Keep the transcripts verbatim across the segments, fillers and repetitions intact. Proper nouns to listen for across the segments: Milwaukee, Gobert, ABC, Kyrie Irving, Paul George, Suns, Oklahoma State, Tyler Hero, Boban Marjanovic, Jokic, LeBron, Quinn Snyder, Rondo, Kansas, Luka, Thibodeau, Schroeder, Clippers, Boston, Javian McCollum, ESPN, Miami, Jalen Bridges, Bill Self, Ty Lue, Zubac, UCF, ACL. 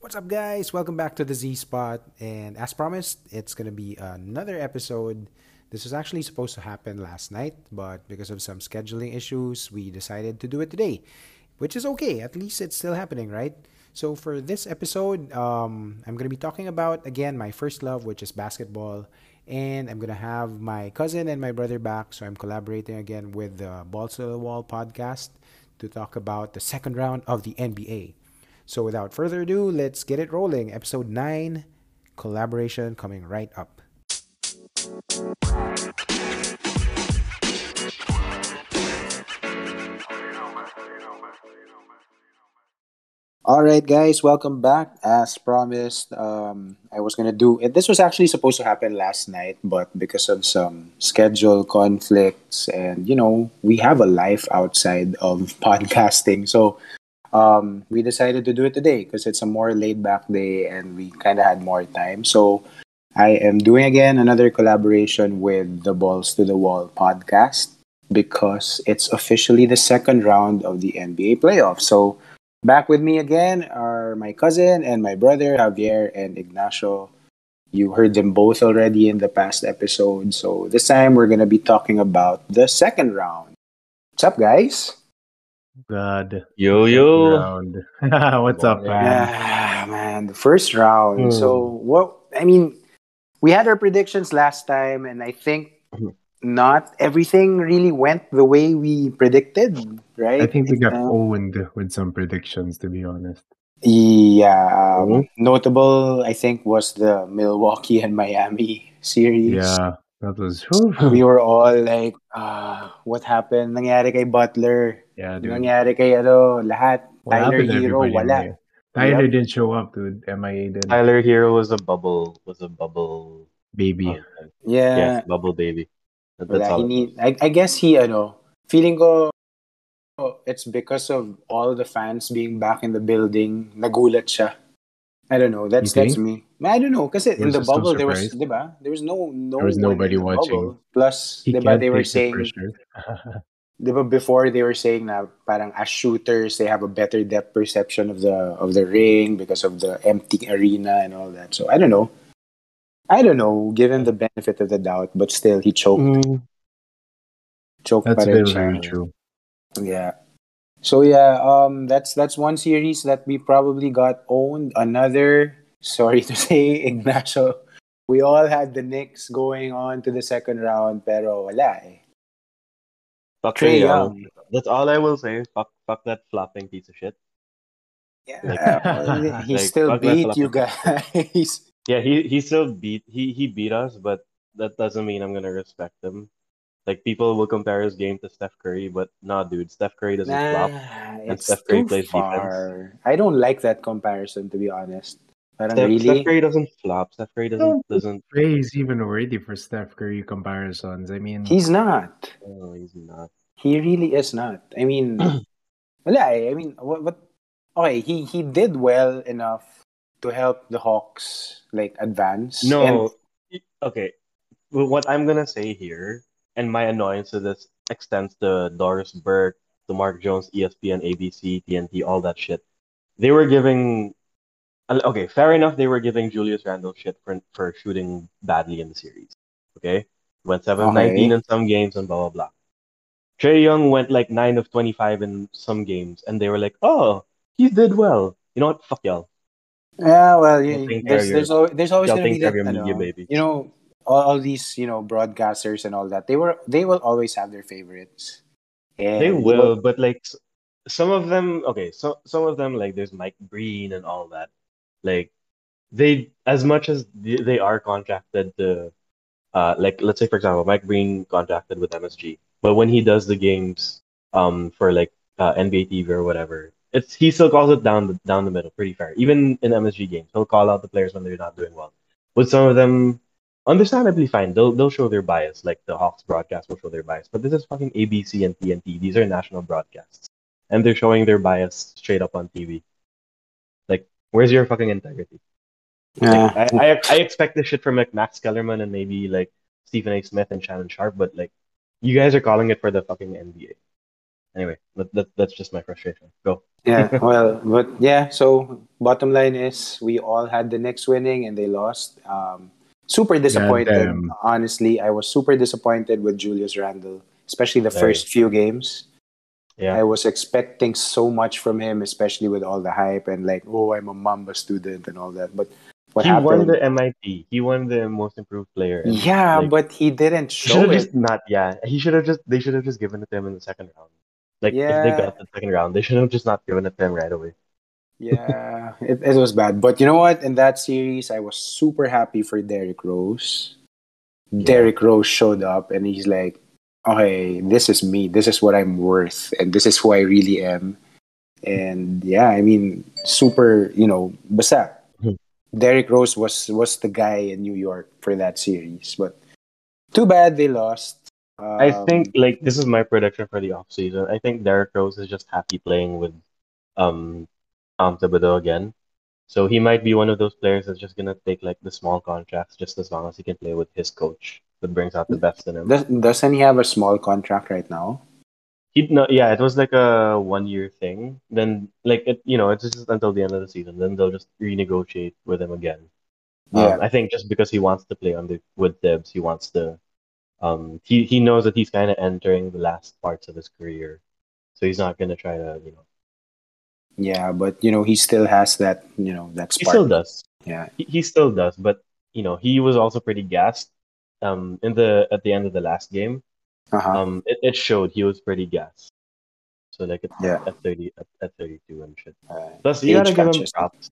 What's up, guys? Welcome back to the Z Spot. And as promised, it's going to be another episode. This was actually supposed to happen last night, but because of some scheduling issues, we decided to do it today, which is okay. At least it's still happening, right? So for this episode, um, I'm going to be talking about, again, my first love, which is basketball. And I'm going to have my cousin and my brother back. So I'm collaborating again with the Balls to the Wall podcast to talk about the second round of the N B A. So without further ado, let's get it rolling. Episode nine, collaboration, coming right up. All right, guys, welcome back. As promised, um, I was going to do it. This was actually supposed to happen last night, but because of some schedule conflicts and, you know, we have a life outside of podcasting. So Um, we decided to do it today because it's a more laid-back day and we kind of had more time. So I am doing, again, another collaboration with the Balls to the Wall podcast because it's officially the second round of the N B A playoffs. So back with me again are my cousin and my brother, Javier and Ignacio. You heard them both already in the past episode. So this time we're going to be talking about the second round. What's up, guys? God, yo yo, what's up, man? Yeah, man, the first round. Mm. So what? I mean, we had our predictions last time, and I think not everything really went the way we predicted, right? I think we got um, owned with some predictions, to be honest. Yeah, um, mm-hmm. Notable, I think, was the Milwaukee and Miami series. Yeah. That was... We were all like, uh, what happened? Nangyari kay Butler. Yeah, dude. Nangyari kay ano, lahat. What Tyler Hero, wala. Tyler yep. didn't show up, dude. M I A didn't. Tyler Hero was a bubble, was a bubble baby. Oh, yeah. Yes, bubble baby. That, that's all. Need, I, I guess he, ano, feeling ko, oh, it's because of all the fans being back in the building, nagulat siya. I don't know. That's okay. That's me. I don't know. Because in the bubble, there was, diba? There was no, no there was nobody watching. Bubble. Plus, diba, they were saying, diba, before they were saying na parang as shooters, they have a better depth perception of the of the ring because of the empty arena and all that. So I don't know. I don't know. Give him the benefit of the doubt, but still, he choked. Mm. Choked. That's very, very true. Yeah. So yeah, um, that's that's one series that we probably got owned. Another, sorry to say, Ignacio, we all had the Knicks going on to the second round, pero wala eh. Fuck Trae Young. That's all I will say. Fuck, fuck that flopping piece of shit. Yeah, like, he like, still beat you guys. Yeah, he, he still beat he he beat us, but that doesn't mean I'm gonna respect him. Like, people will compare his game to Steph Curry, but nah, dude, Steph Curry doesn't nah, flop, and Steph Curry plays far. defense. I don't like that comparison, to be honest. Steph, really... Steph Curry doesn't flop. Steph Curry doesn't... doesn't... He's even ready for Steph Curry comparisons. I mean... He's not. No, he's not. He really is not. I mean... wala, I mean, what... what okay, he, he did well enough to help the Hawks, like, advance. No. And... Okay. Well, what I'm gonna say here... And my annoyance to this extends to Doris Burke, to Mark Jones, E S P N, A B C, T N T, all that shit. They were giving... Okay, fair enough, they were giving Julius Randle shit for, for shooting badly in the series. Okay? Went seven of nineteen in some games and blah, blah, blah. Trae Young went like nine of twenty-five in some games. And they were like, oh, he did well. You know what? Fuck y'all. Yeah, well, yeah, there's, there's, al- there's always going to be that, you know, media, baby. You know... All these, you know, broadcasters and all that, they were they will always have their favorites. And they will, but like some of them, okay, so some of them, like there's Mike Breen and all that. Like they, as much as they are contracted to, uh, like let's say for example, Mike Breen contracted with M S G, but when he does the games, um, for like uh, N B A T V or whatever, it's he still calls it down the, down the middle, pretty fair. Even in M S G games, he'll call out the players when they're not doing well. With some of them. Understandably fine. They'll they'll show their bias, like the Hawks broadcast will show their bias. But this is fucking A B C and T N T. These are national broadcasts, and they're showing their bias straight up on T V. Like, where's your fucking integrity? Yeah. Like, I, I I expect this shit from like Max Kellerman and maybe like Stephen A. Smith and Shannon Sharp, but like, you guys are calling it for the fucking N B A. anyway, that, that that's just my frustration. Go. Yeah, well, but yeah, so bottom line is we all had the Knicks winning and they lost. Um, super disappointed. Yeah, honestly, I was super disappointed with Julius Randle, especially the first few games. Yeah. I was expecting so much from him, especially with all the hype and like, oh, I'm a Mamba student and all that. But what he happened? Won the M I P. He won the Most Improved Player. And, yeah, like, but he didn't show it. Just not, yeah, he should have just. They should have just given it to him in the second round. Like yeah. if they got the second round, they should have just not given it to him right away. Yeah, it, it was bad. But you know what? In that series, I was super happy for Derrick Rose. Yeah. Derrick Rose showed up, and he's like, okay, this is me. This is what I'm worth. And this is who I really am. And yeah, I mean, super, you know, basta. Derrick Rose was, was the guy in New York for that series. But too bad they lost. Um, I think, like, this is my prediction for the offseason. I think Derrick Rose is just happy playing with um, Tom Thibodeau again. So he might be one of those players that's just going to take, like, the small contracts just as long as he can play with his coach. That brings out the best in him. Does, doesn't he have a small contract right now? He no, yeah, it was like a one-year thing. Then, like it, you know, it's just until the end of the season. Then they'll just renegotiate with him again. Yeah, um, I think just because he wants to play on the with Thibs, he wants to. Um, he he knows that he's kind of entering the last parts of his career, so he's not gonna try to, you know. Yeah, but you know, he still has that, you know, that spark. He still does. Yeah, he, he still does. But you know, he was also pretty gassed. Um, in the at the end of the last game, uh-huh. um, it, it showed he was pretty gassed. So like at, yeah. at thirty, at, at thirty-two and shit. Uh, Plus, you gotta give him props.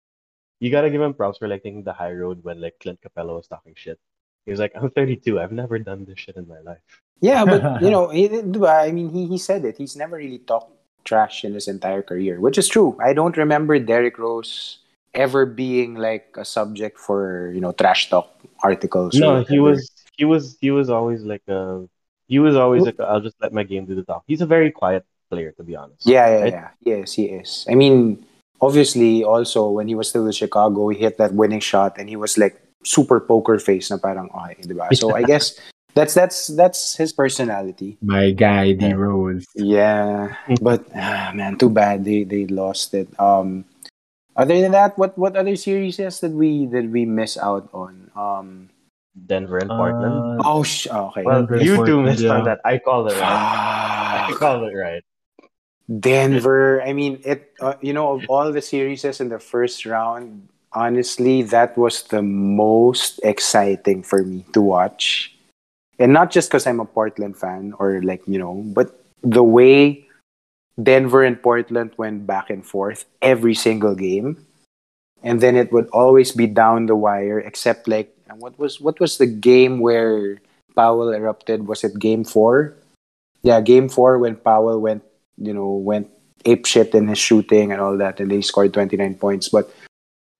You gotta give him props for like taking the high road when like Clint Capella was talking shit. He was like, "I'm thirty-two. I've never done this shit in my life." Yeah, but you know, he, I mean, he he said it. He's never really talked trash in his entire career, which is true. I don't remember Derrick Rose ever being like a subject for, you know, trash talk articles. No, he was. He was he was always like a he was always like a, I'll just let my game do the talk. He's a very quiet player, to be honest. Yeah, yeah, right? yeah. Yes, he is. I mean, obviously, also when he was still in Chicago, he hit that winning shot, and he was like super poker face, na parang ay, diba? So I guess that's that's that's his personality. My guy, D Rose. Yeah, but ah, man, too bad they they lost it. Um, other than that, what what other series did we did we miss out on? Um. Denver and Portland. Uh, oh, sh- okay. Well, you two missed on that. I called it right. I called it right. Denver. I mean, it. Uh, you know, of all the series in the first round, honestly, that was the most exciting for me to watch, and not just because I'm a Portland fan or like you know, but the way Denver and Portland went back and forth every single game, and then it would always be down the wire, except like. And what was what was the game where Powell erupted? Was it game four? Yeah, game four when Powell went, you know, went apeshit in his shooting and all that, and they scored twenty-nine points. But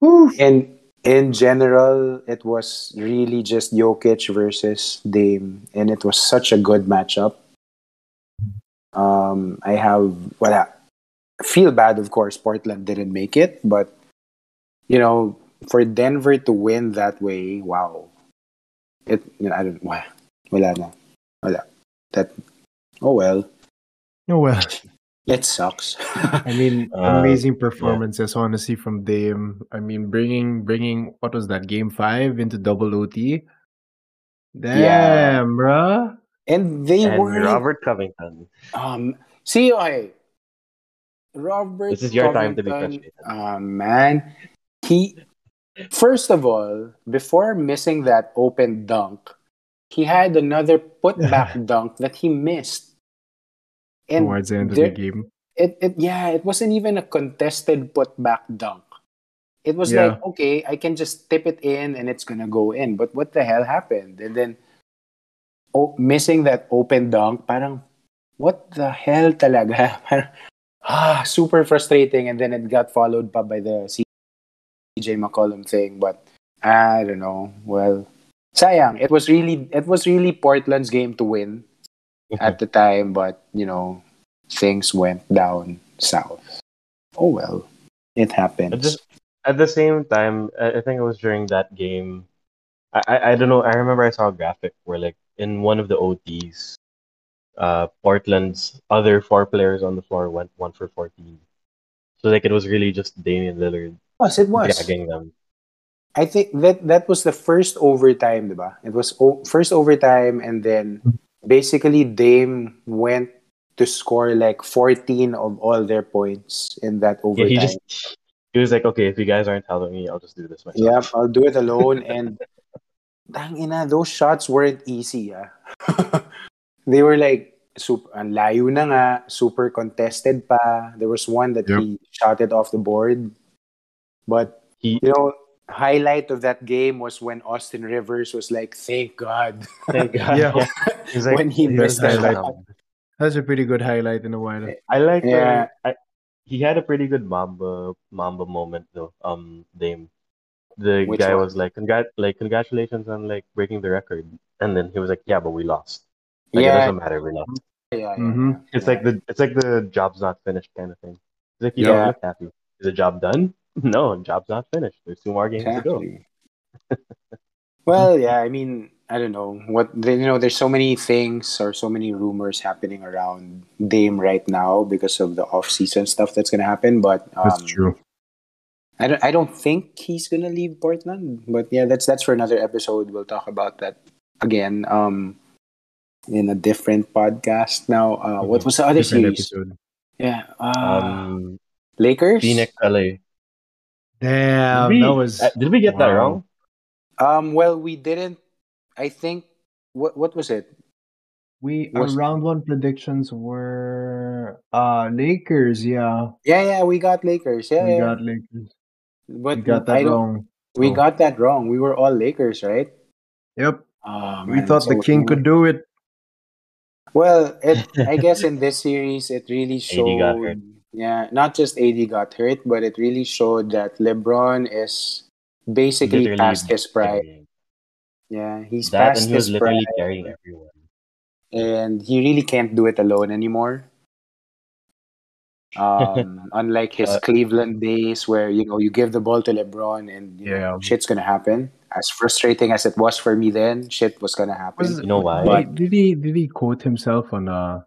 in in general, it was really just Jokic versus Dame, and it was such a good matchup. Um, I have well, I feel bad, of course. Portland didn't make it, but you know. For Denver to win that way, wow! It you know, I don't wow, wala na, wala. That oh well, oh well. It sucks. I mean, uh, amazing performances, yeah. honestly, from Dame. I mean, bringing bringing what was that game five into double O T? Damn, yeah. bro. And they and were Robert Covington. Um, see, okay. Robert. This is your Covington, time to be frustrated. Oh, man, he. First of all, before missing that open dunk, he had another putback dunk that he missed. And towards the end there, of the game. It, it, yeah, it wasn't even a contested putback dunk. It was yeah. like, okay, I can just tip it in and it's going to go in. But what the hell happened? And then oh, missing that open dunk, parang, what the hell talaga? Parang, ah, super frustrating. And then it got followed up by the C- C J McCollum thing, but I don't know. Well, sayang. It was really, it was really Portland's game to win at the time, but you know, things went down south. Oh well, it happened. At, at the same time, I think it was during that game. I, I I don't know. I remember I saw a graphic where like in one of the O Ts, uh, Portland's other four players on the floor went one for fourteen. So like it was really just Damian Lillard. Yes, it was. Dragging them. I think that that was the first overtime, diba? It was o- first overtime, and then basically Dame went to score like fourteen of all their points in that overtime. Yeah, he just he was like, okay, if you guys aren't helping me, I'll just do this myself. Yeah, I'll do it alone. And dang ina, those shots weren't easy. Ah. They were like super layo na nga, super contested pa. There was one that yep. he shot it off the board, but he, you know. Highlight of that game was when Austin Rivers was like, "Thank God, thank God." Yeah, like, when he missed that shot. That's a pretty good highlight in a while. I like. Yeah, the, I, he had a pretty good Mamba Mamba moment though. Um, Dame, the Which guy one? was like, "Congrat, like congratulations on like breaking the record," and then he was like, "Yeah, but we lost. Like, yeah, it doesn't matter. We lost." Yeah, yeah. Mm-hmm. It's yeah. like the it's like the job's not finished kind of thing. It's like you yeah. don't look happy. Is the job done? No, job's not finished. There's two more games exactly. to go. Well, yeah, I mean, I don't know. What you know, there's so many things or so many rumors happening around Dame right now because of the off-season stuff that's going to happen. But um, that's true. I don't. I don't think he's going to leave Portland. But yeah, that's that's for another episode. We'll talk about that again um, in a different podcast. Now, uh, mm-hmm. what was the other different series? Episode. Yeah, uh, um, Lakers, Phoenix, L A. Damn, we, that was... Uh, did we get wow. that wrong? Um. Well, we didn't. I think... What What was it? We Our was round it? one predictions were... Uh, Lakers, yeah. Yeah, yeah, we got Lakers. Yeah, We yeah. got Lakers. But we got that wrong. We oh. got that wrong. We were all Lakers, right? Yep. Oh, we man, thought so the king could do it. Well, it, I guess in this series, it really showed... Yeah, not just A D got hurt, but it really showed that LeBron is basically literally past his prime. Yeah, he's that past and he his prime. Literally carrying everyone. And he really can't do it alone anymore. Um, unlike his uh, Cleveland days where, you know, you give the ball to LeBron and you yeah. know, shit's going to happen. As frustrating as it was for me then, shit was going to happen. You know why? But, did, he, did he quote himself on... Uh...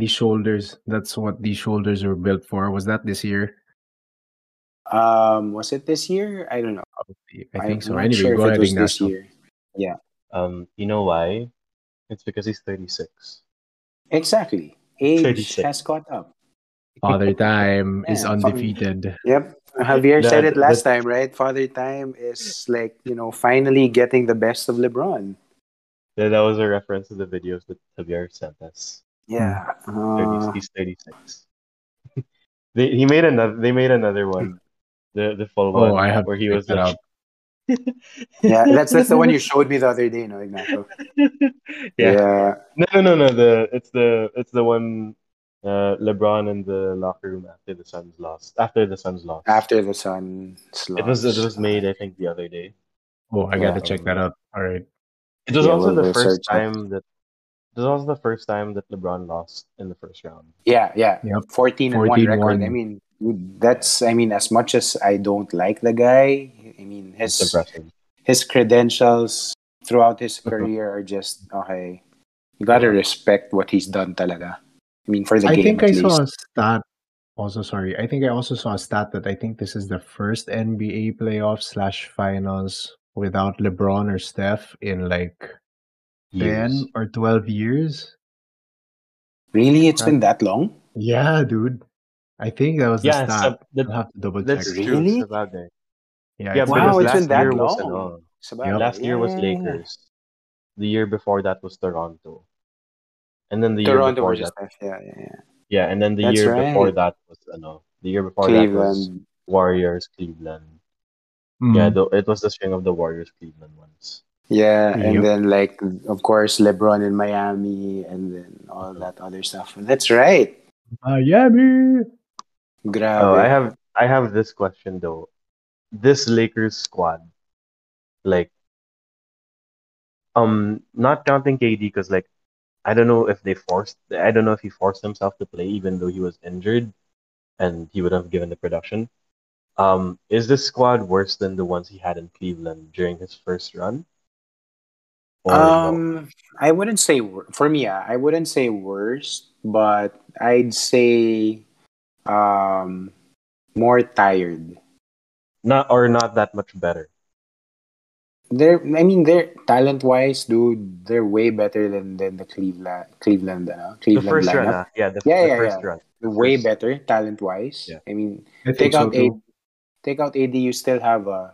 The shoulders. That's what the shoulders were built for. Was that this year? Um, was it this year? I don't know. I think so. I'm anyway, sure go if it was this year. Yeah. Um, you know why? It's because he's thirty-six. Exactly. Age thirty-six. Has caught up. Father Time yeah, is undefeated. Yep. Javier that, said it last that, time, right? Father Time is like, you know, finally getting the best of LeBron. Yeah, that was a reference to the videos that Javier sent us. Yeah, uh... he's thirty-six. they he made another. They made another one, the the full oh, one I have where he was. Like... yeah, that's that's the one you showed me the other day, no, Ignacio. Yeah. yeah. No, no, no. The it's the it's the one. Uh, LeBron in the locker room after the Suns lost. After the Suns lost. After the Suns lost. It was it was made I think the other day. Oh, I gotta yeah. check that out. All right. It was yeah, also we'll the first time it. that. This was the first time that LeBron lost in the first round. Yeah, yeah. Yep. fourteen and one record. One. I mean, that's, I mean, as much as I don't like the guy, I mean, his his credentials throughout his career are just, okay, you got to respect what he's done talaga. I mean, for the I game, I think I least. saw a stat, also, sorry, I think I also saw a stat that I think this is the first N B A playoff slash finals without LeBron or Steph in like, Years. ten or twelve years? Really? It's uh, been that long? Yeah, dude. I think that was the yeah, stat. So I'll have to double check. Really? Sabagay. Yeah, yeah, wow, it's been that long. Yep. Last yeah. year was Lakers. The year before that was Toronto. And then the Toronto year before that. F, yeah, yeah, yeah. Yeah, and then the That's year right. before that was, uh, no, the year before Cleveland. that was Warriors, Cleveland. Mm. Yeah, the, it was the string of the Warriors, Cleveland ones. Yeah, and yep. then like, of course, LeBron in Miami and then all that other stuff. That's right. Miami! Grabe. Oh, I have I have this question, though. This Lakers squad, like, um, not counting K D because, like, I don't know if they forced, I don't know if he forced himself to play even though he was injured and he would have given the production. Um, is this squad worse than the ones he had in Cleveland during his first run? Um, I wouldn't say for me. I wouldn't say worst, but I'd say um more tired. Not or not that much better. They're, I mean, they're talent-wise, dude. They're way better than, than the Cleveland, Cleveland, uh, Cleveland. The first lineup. run, uh, yeah, the, yeah, the yeah, first yeah. run. The way first. better talent-wise. Yeah. I mean, I take out so, A D, take out A D. You still have a uh,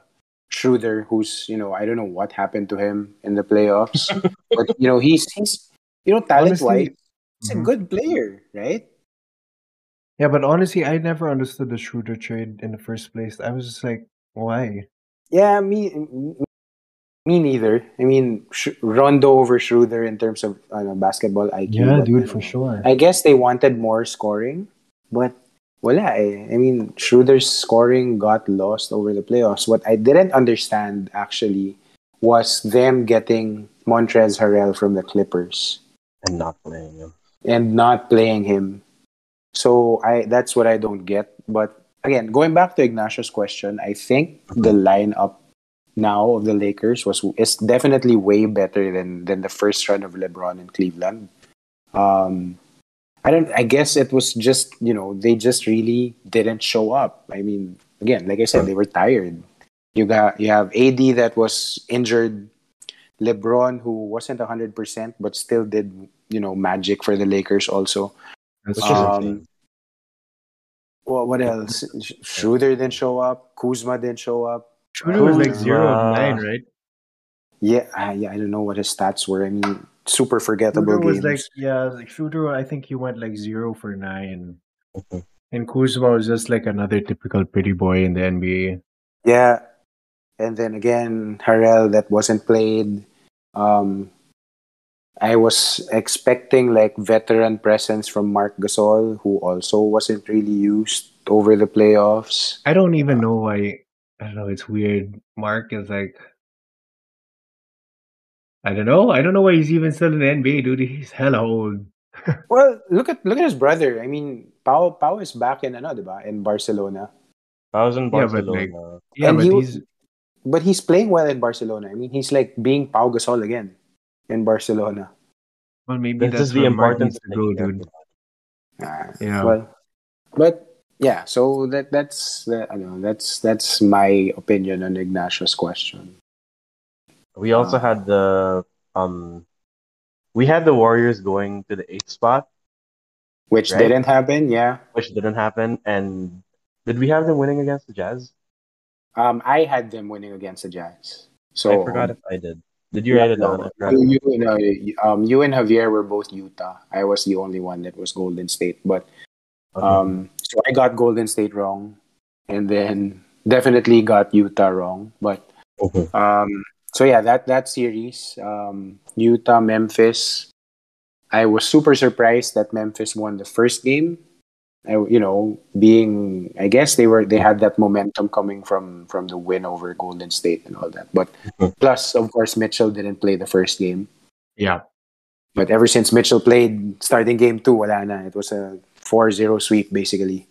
Schroeder, who's you know I don't know what happened to him in the playoffs, but you know he's he's you know talent-wise, he's mm-hmm. a good player, right? Yeah, but honestly, I never understood the Schroeder trade in the first place. I was just like, why? Yeah, me. me Me neither. I mean, Sh- Rondo over Schroeder in terms of uh, basketball I Q. Yeah, dude, for sure. I guess they wanted more scoring, but wala eh. I mean, Schroeder's scoring got lost over the playoffs. What I didn't understand, actually, was them getting Montrezl Harrell from the Clippers. And not playing him. And not playing him. So I that's what I don't get. But again, going back to Ignacio's question, I think the lineup now of the Lakers was is definitely way better than, than the first run of LeBron in Cleveland. Um, I don't. I guess it was just you know they just really didn't show up. I mean, again, like I said, they were tired. You got you have A D that was injured, LeBron who wasn't a hundred percent but still did you know magic for the Lakers also. That's um, well, what else? Schroeder didn't show up. Kuzma didn't show up. Schroeder was like zero of nine, right? Yeah, I, yeah, I don't know what his stats were. I mean, super forgettable Schroeder was games. Like, yeah, like Schroeder, I think he went like zero for nine. Okay. And Kuzma was just like another typical pretty boy in the N B A. Yeah. And then again, Harrell that wasn't played. Um, I was expecting like veteran presence from Marc Gasol, who also wasn't really used over the playoffs. I don't even know why... I don't know, it's weird. Mark is like, I don't know. I don't know why he's even still in the N B A, dude. He's hella old. Well, look at look at his brother. I mean, Pau Pau is back in ano, diba? In Barcelona. Pau's in Barcelona. Yeah, but, like, yeah, but he, he's but he's playing well in Barcelona. I mean, he's like being Pau Gasol again in Barcelona. Well, maybe that's, that's the important goal, dude. Nah, yeah. Well, but. Yeah, so that that's that, I know that's that's my opinion on Ignacio's question. We also uh, had the um, we had the Warriors going to the eighth spot, which right? didn't happen. Yeah, which didn't happen. And did we have them winning against the Jazz? Um, I had them winning against the Jazz. So I forgot um, if I did. Did you write yeah, it down? No, you, you, no, you, um, you and Javier were both Utah. I was the only one that was Golden State, but. Okay. Um, so I got Golden State wrong, and then definitely got Utah wrong. But okay. um, so yeah, that that series, um, Utah Memphis, I was super surprised that Memphis won the first game. I, you know, being I guess they were they had that momentum coming from from the win over Golden State and all that. But plus, of course, Mitchell didn't play the first game. Yeah, but ever since Mitchell played, starting game two, wala na. It was a four zero sweep, basically.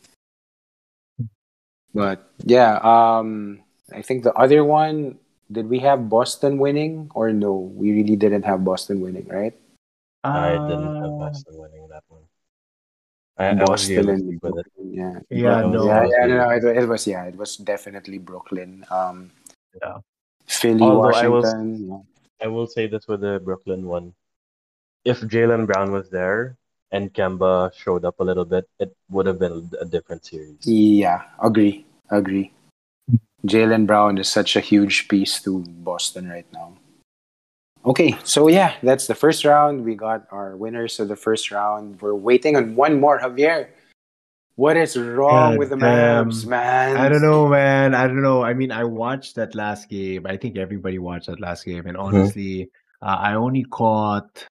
But, yeah, um, I think the other one, did we have Boston winning? Or no, we really didn't have Boston winning, right? Uh, I didn't have Boston winning that one. I, Boston I was realistic with it. Yeah, yeah, no, yeah, yeah, no, it, it was, yeah, it was definitely Brooklyn. Um, yeah. Philly, although Washington. I will, yeah. I will say this with the Brooklyn one. If Jaylen Brown was there, and Kemba showed up a little bit, it would have been a different series. Yeah, agree, agree. Jaylen Brown is such a huge piece to Boston right now. Okay, so yeah, that's the first round. We got our winners of the first round. We're waiting on one more, Javier. What is wrong God with the Mavs, man? I don't know, man. I don't know. I mean, I watched that last game. I think everybody watched that last game. And honestly, mm-hmm. uh, I only caught...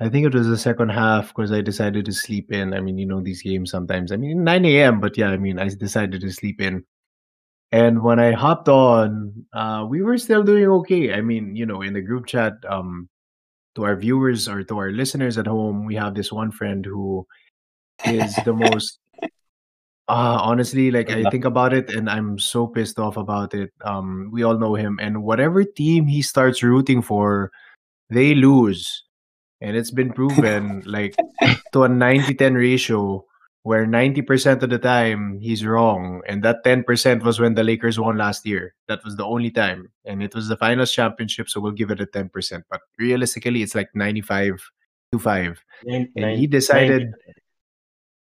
I think it was the second half because I decided to sleep in. I mean, you know, these games sometimes. I mean, nine a.m., but yeah, I mean, I decided to sleep in. And when I hopped on, uh, we were still doing okay. I mean, you know, in the group chat, um, to our viewers or to our listeners at home, we have this one friend who is the most... Uh, honestly, like, I think about it and I'm so pissed off about it. Um, we all know him. And whatever team he starts rooting for... they lose. And it's been proven, like, to a ninety ten ratio where ninety percent of the time he's wrong. And that ten percent was when the Lakers won last year. That was the only time. And it was the finals championship, so we'll give it a ten percent. But realistically, it's like ninety-five to five. And he decided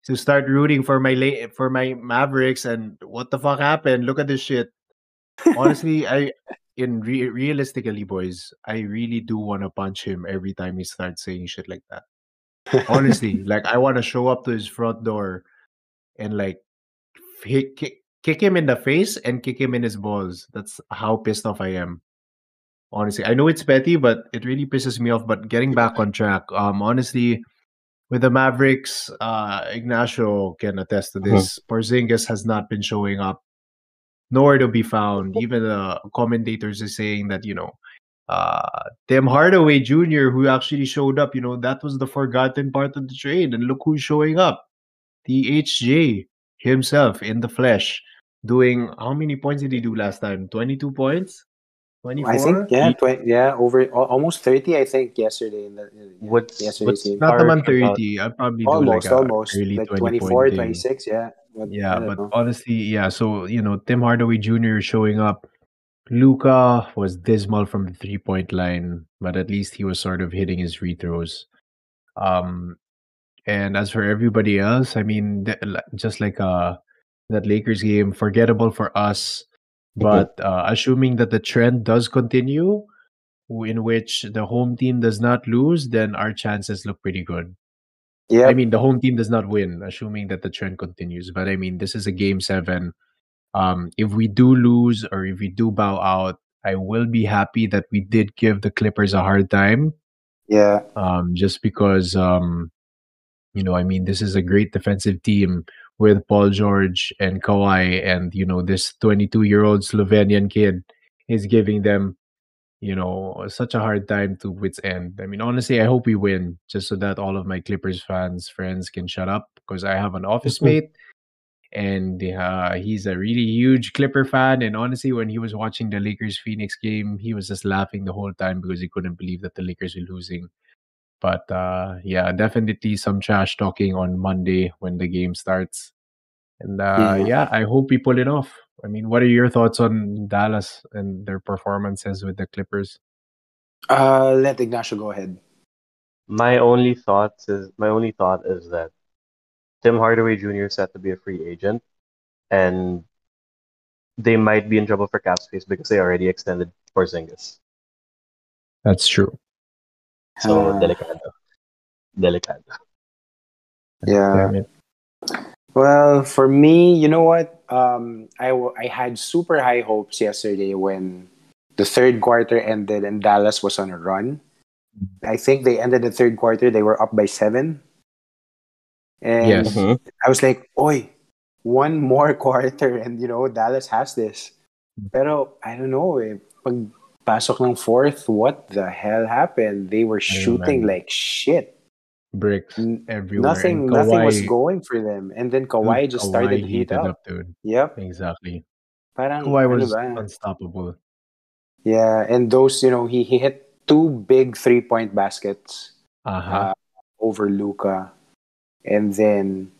to start rooting for my La- for my Mavericks. And what the fuck happened? Look at this shit. Honestly, I... In re- realistically, boys, I really do want to punch him every time he starts saying shit like that. Honestly, like, I want to show up to his front door and, like, f- kick, kick him in the face and kick him in his balls. That's how pissed off I am. Honestly, I know it's petty, but it really pisses me off. But getting back on track, um, honestly, with the Mavericks, uh, Ignacio can attest to this. Uh-huh. Porzingis has not been showing up. Nowhere to be found. Even the commentators are saying that, you know, uh, Tim Hardaway Junior, who actually showed up, you know, that was the forgotten part of the trade. And look who's showing up. T H J himself in the flesh doing, how many points did he do last time? twenty-two points? twenty-four? I think, yeah, twenty, yeah, over almost thirty, I think, yesterday. In the, in, what's, what's not the month thirty? I probably almost, do like almost. Early like twenty-four, twenty-six, yeah. But yeah, but know. honestly, yeah. So, you know, Tim Hardaway Junior showing up. Luka was dismal from the three-point line, but at least he was sort of hitting his free throws. Um, and as for everybody else, I mean, th- just like uh, that Lakers game, forgettable for us. But uh, assuming that the trend does continue, in which the home team does not lose, then our chances look pretty good. Yeah, I mean, the home team does not win, assuming that the trend continues. But I mean, this is a game seven. Um, if we do lose or if we do bow out, I will be happy that we did give the Clippers a hard time. Yeah. Um, just because, um, you know, I mean, this is a great defensive team with Paul George and Kawhi, and, you know, this twenty-two-year-old Slovenian kid is giving them, you know, such a hard time to wits end. I mean, honestly, I hope we win just so that all of my Clippers fans, friends can shut up, because I have an office mate and uh, he's a really huge Clipper fan. And honestly, when he was watching the Lakers-Phoenix game, he was just laughing the whole time because he couldn't believe that the Lakers were losing. But uh, yeah, definitely some trash talking on Monday when the game starts. And uh, yeah. yeah, I hope we pull it off. I mean, what are your thoughts on Dallas and their performances with the Clippers? Uh, let Ignacio go ahead. My only thoughts is my only thought is that Tim Hardaway Junior is set to be a free agent, and they might be in trouble for cap space because they already extended Porzingis. That's true. So uh, delicado, delicado. Yeah. Well, for me, you know what? Um, I, w- I had super high hopes yesterday when the third quarter ended and Dallas was on a run. I think they ended the third quarter, they were up by seven. And yes. I was like, oi, one more quarter and, you know, Dallas has this. Pero, I don't know, eh, pag pasok ng fourth, what the hell happened? They were shooting like shit. Bricks everywhere. Nothing, Kawhi, nothing was going for them, and then Kawhi dude, just Kawhi started to heat up. up dude. Yep, exactly. Parang, Kawhi was ano unstoppable. Yeah, and those, you know, he, he hit two big three-point baskets uh-huh. uh, over Luka, and then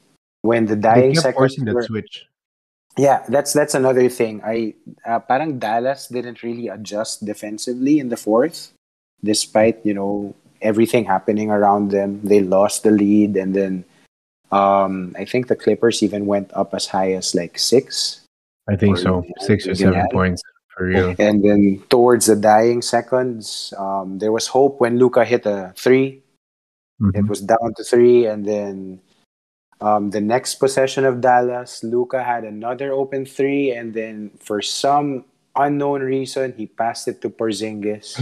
when the dying second, they kept forcing that switch. Yeah, that's that's another thing. I uh, parang Dallas didn't really adjust defensively in the fourth, despite, you know, everything happening around them. They lost the lead, and then um, I think the Clippers even went up as high as like six. I think or, so, yeah, six or seven had. points for real. And then towards the dying seconds, um, there was hope when Luka hit a three. Mm-hmm. It was down to three, and then um, the next possession of Dallas, Luka had another open three, and then for some unknown reason, he passed it to Porzingis.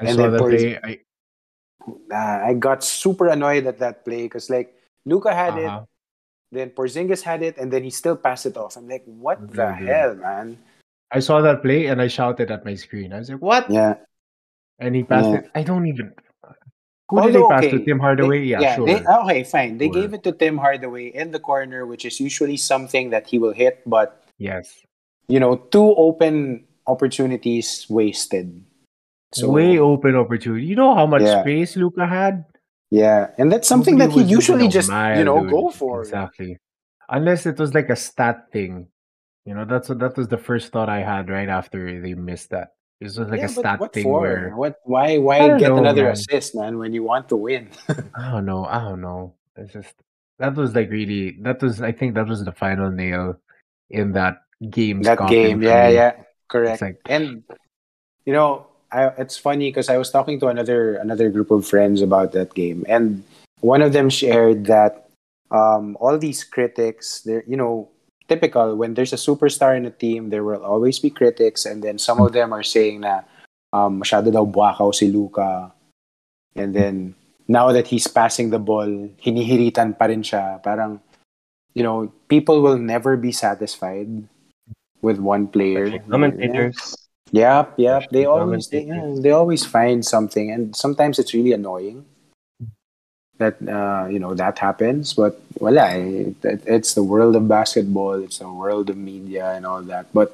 I and saw that Porzingis- they, I- Uh, I got super annoyed at that play because, like, Luka had uh-huh. it, then Porzingis had it, and then he still passed it off. I'm like, what mm-hmm. the hell, man? I saw that play and I shouted at my screen. I was like, what? Yeah. And he passed yeah. it. I don't even. Who Although, did they pass okay. to? Tim Hardaway? They, yeah, yeah, sure. They, okay, fine. They sure. gave it to Tim Hardaway in the corner, which is usually something that he will hit, but yes, you know, two open opportunities wasted. So, way open opportunity. You know how much yeah. space Luka had? Yeah, and that's something Luka that he usually just, mile, you know, dude. go for. Exactly. Unless it was like a stat thing. You know, that's what, that was the first thought I had right after they missed that. It was like yeah, a stat what thing for? where... What, why why get know, another man. assist, man, when you want to win? I don't know. I don't know. It's just... That was like really... That was... I think that was the final nail in that game's That game. Yeah, me. yeah. Correct. Like, and, you know, I, it's funny because I was talking to another another group of friends about that game. And one of them shared that um, all these critics, they're, you know... Typical, when there's a superstar in a team, there will always be critics, and then some of them are saying na um, masyado daw buwakaw si Luka, and then now that he's passing the ball, hinihiritan pa rin siya. Parang, you know, people will never be satisfied with one player. Commentators, yeah. yep, yep. They always they, yeah, they always find something, and sometimes it's really annoying that uh, you know that happens, but wala, it, it, it's the world of basketball, it's the world of media and all that. But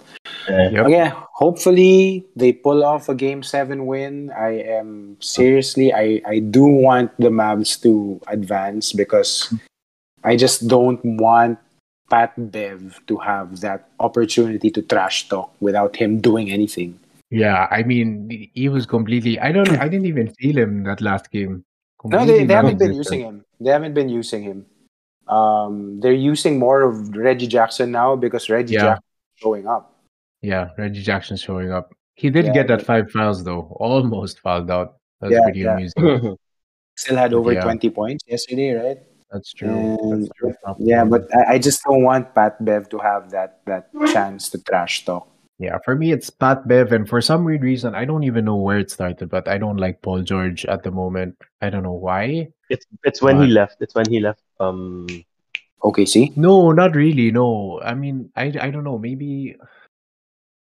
uh, yep. okay, hopefully they pull off a game seven win. I am seriously, I, I do want the Mavs to advance because I just don't want Pat Bev to have that opportunity to trash talk without him doing anything. Yeah, I mean, he was completely. I don't. I didn't even feel him that last game. No, they, they haven't been using him. They haven't been using him. Um, they're using more of Reggie Jackson now because Reggie yeah. Jackson is showing up. Yeah, Reggie Jackson's showing up. He did yeah, get that five fouls, though. Almost fouled out. That's yeah, pretty yeah. amusing. Still had over yeah. twenty points yesterday, right? That's true. That's true. Yeah, but I, I just don't want Pat Bev to have that that chance to trash talk. Yeah, for me, it's Pat Bev, and for some weird reason, I don't even know where it started, but I don't like Paul George at the moment. I don't know why. It's it's when uh, he left. It's when he left. Um, O K C? No, not really. No, I mean, I, I don't know. Maybe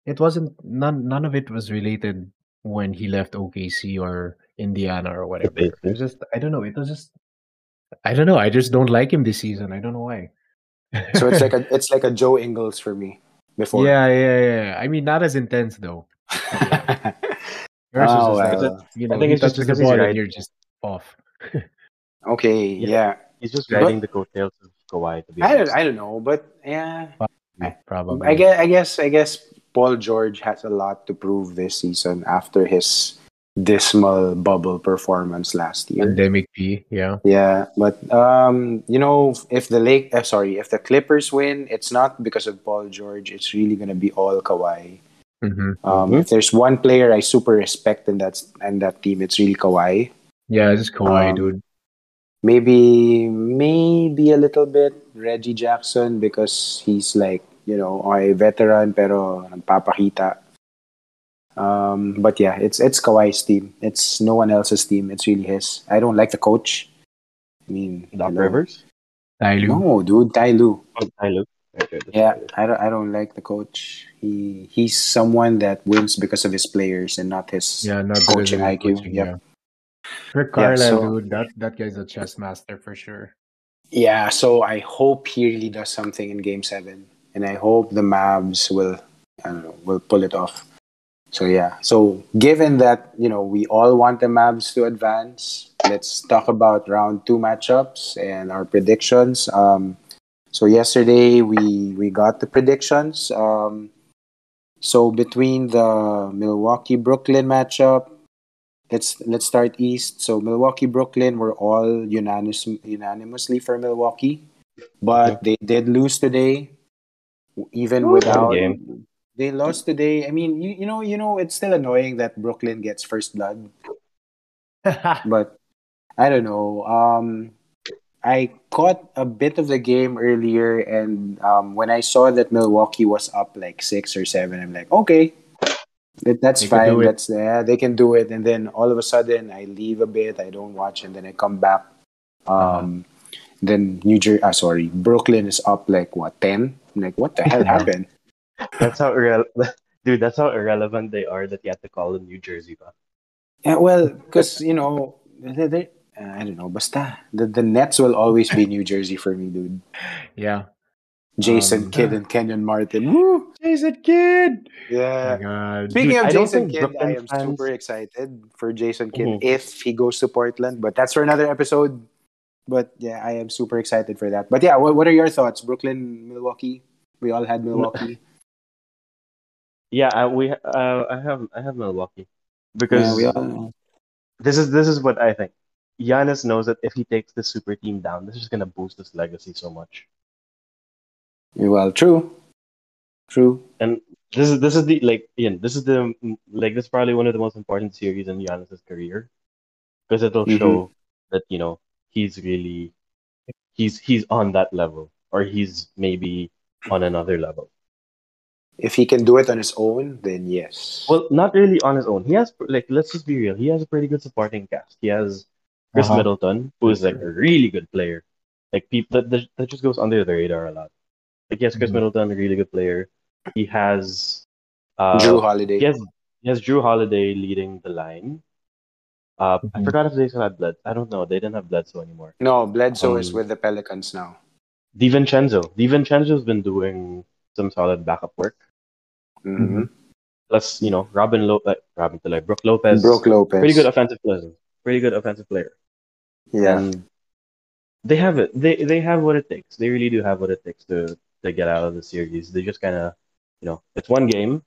it wasn't. None none of it was related when he left O K C or Indiana or whatever. It was just I don't know. It was just I don't know. I just don't like him this season. I don't know why. So it's like a it's like a Joe Ingles for me. Before. Yeah, yeah, yeah. I mean, not as intense though. oh, well. Like, you know, I think it's just because ball and you're just off. okay, yeah. yeah. He's just riding but, the coattails of Kawhi. To be I don't, I don't know, but yeah, probably. probably. I guess, I guess, I guess Paul George has a lot to prove this season after his dismal bubble performance last year. Pandemic P, yeah, yeah. But um, you know, if the Lake, uh, sorry, if the Clippers win, it's not because of Paul George. It's really gonna be all Kawhi. Mm-hmm. Um, if there's one player I super respect in that and that team, it's really Kawhi. Yeah, it's Kawhi, um, dude. Maybe, maybe a little bit Reggie Jackson because he's like you know a veteran pero nagpapakita. Um, but yeah, it's it's Kawhi's team. It's no one else's team. It's really his. I don't like the coach. I mean, Doc Rivers, Ty Lue. No, dude, Ty Lue. Oh, Ty Lue. Okay, yeah, I don't. I don't like the coach. He he's someone that wins because of his players and not his yeah, not coaching I Q. Coaching, yep. Yeah. Rick Carlisle, yeah, so, dude, that that guy's a chess master for sure. Yeah, so I hope he really does something in Game Seven, and I hope the Mavs will, I don't know, will pull it off. So yeah, so given that, you know, we all want the Mavs to advance, let's talk about round two matchups and our predictions. Um, so yesterday we, we got the predictions. Um, so between the Milwaukee-Brooklyn matchup, let's let's start East. So Milwaukee-Brooklyn were all unanimous, unanimously for Milwaukee, but they did lose today, even without... They lost today. I mean, you, you know, you know, it's still annoying that Brooklyn gets first blood. But I don't know. Um, I caught a bit of the game earlier, and um, when I saw that Milwaukee was up like six or seven, I'm like, okay, that, that's they fine. That's yeah, they can do it. And then all of a sudden, I leave a bit. I don't watch, and then I come back. Um, uh-huh. Then New Jersey. Ah, sorry, Brooklyn is up like what ten? I'm like, what the hell happened? That's how irrelevant, dude. That's how irrelevant they are that you have to call them New Jersey, ba? Yeah, well, because you know, they, they, uh, I don't know. Basta the the Nets will always be New Jersey for me, dude. Yeah, Jason um, Kidd and Kenyon Martin. Woo! Jason Kidd. Yeah. Oh God. Speaking Dude, of I Jason Kidd, Brooklyn I am fans... super excited for Jason Kidd mm-hmm. if he goes to Portland. But that's for another episode. But yeah, I am super excited for that. But yeah, what, what are your thoughts? Brooklyn, Milwaukee. We all had Milwaukee. Yeah, I, we. Uh, I have. I have Milwaukee because yeah, we all... this is this is what I think. Giannis knows that if he takes this super team down, this is gonna boost his legacy so much. Well, true, true. And this is this is the like yeah, this is the like this is probably one of the most important series in Giannis's career because it'll mm-hmm. show that you know he's really he's he's on that level or he's maybe on another level. If he can do it on his own, then yes. Well, not really on his own. He has like let's just be real. He has a pretty good supporting cast. He has Chris uh-huh. Middleton, who is like a really good player. Like people that that just goes under the radar a lot. Like yes, Chris mm-hmm. Middleton, a really good player. He has uh, Drew Holiday. Yes, he, he has Drew Holiday leading the line. Uh, mm-hmm. I forgot if they still had Bledsoe. I don't know. They didn't have Bledsoe anymore. No, Bledsoe um, is with the Pelicans now. DiVincenzo. DiVincenzo's been doing some solid backup work. Mm-hmm. Plus, you know, Robin Lo- uh, Robin like Brook Lopez. Brook Lopez. Pretty good offensive player. Pretty good offensive player. Yeah. And they have it. They they have what it takes. They really do have what it takes to, to get out of the series. They just kind of, you know, it's one game.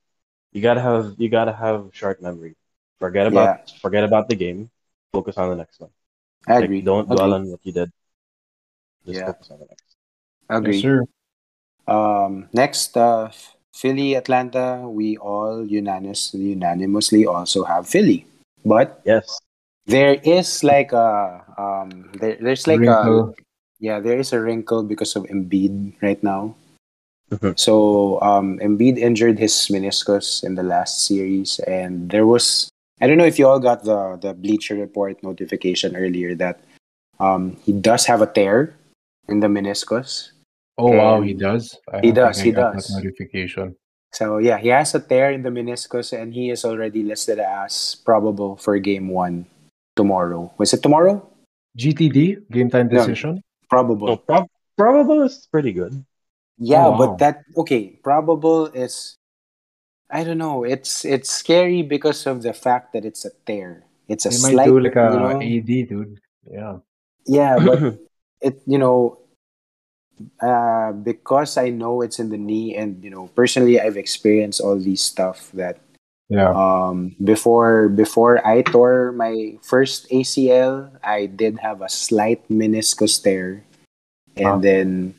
You gotta have you gotta have short memory. Forget about yeah. forget about the game. Focus on the next one. I like, agree. Don't dwell okay. on what you did. Just yeah. focus on the next. Agree. Yes, sir. Um, next, uh, Philly, Atlanta. We all unanimously, unanimously also have Philly, but yes, there is like a um, there, there's like wrinkle. a yeah, there is a wrinkle because of Embiid right now. Mm-hmm. So um, Embiid injured his meniscus in the last series, and there was I don't know if you all got the the Bleacher Report notification earlier that um, he does have a tear in the meniscus. Oh, and wow, he does? I he does, he does. That notification. So, yeah, he has a tear in the meniscus and he is already listed as probable for game one tomorrow. Was it tomorrow? G T D, game time decision? No, probable. Oh, prob- probable is pretty good. Yeah, oh, wow. but that, okay, probable is, I don't know, it's it's scary because of the fact that it's a tear. It's a they slight, might do like a you know, A D, dude. Yeah. Yeah, but it, you know, Uh, because I know it's in the knee, and you know, personally, I've experienced all these stuff that. Yeah. Um. Before before I tore my first A C L, I did have a slight meniscus tear, and huh. then,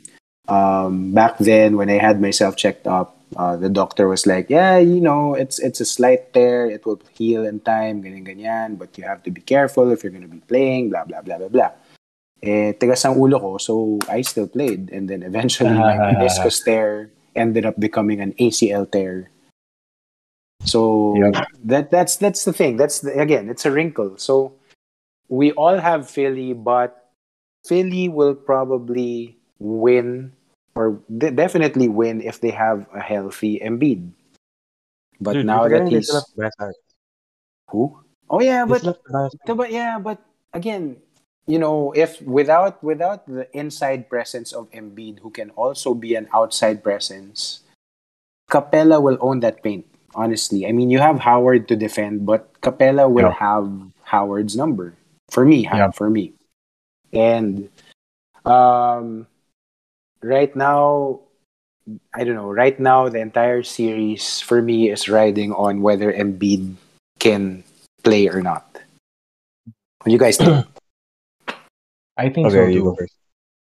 um, back then when I had myself checked up, uh, the doctor was like, "Yeah, you know, it's it's a slight tear. It will heal in time, ganyan ganyan. But you have to be careful if you're gonna be playing. Blah blah blah blah blah." Eh, tigas ang ulo ko, so I still played. And then eventually, my meniscus tear ended up becoming an A C L tear. So yep. that that's that's the thing. That's the, again, it's a wrinkle. So we all have Philly, but Philly will probably win or de- definitely win if they have a healthy Embiid. But Dude, now that he's who? Oh yeah, but, but yeah, but again. You know, if without without the inside presence of Embiid, who can also be an outside presence, Capella will own that paint, honestly. I mean, you have Howard to defend, but Capella will yeah. have Howard's number. For me, yeah. for me. And um, right now, I don't know, right now the entire series for me is riding on whether Embiid can play or not. What do you guys think? I think okay, so too.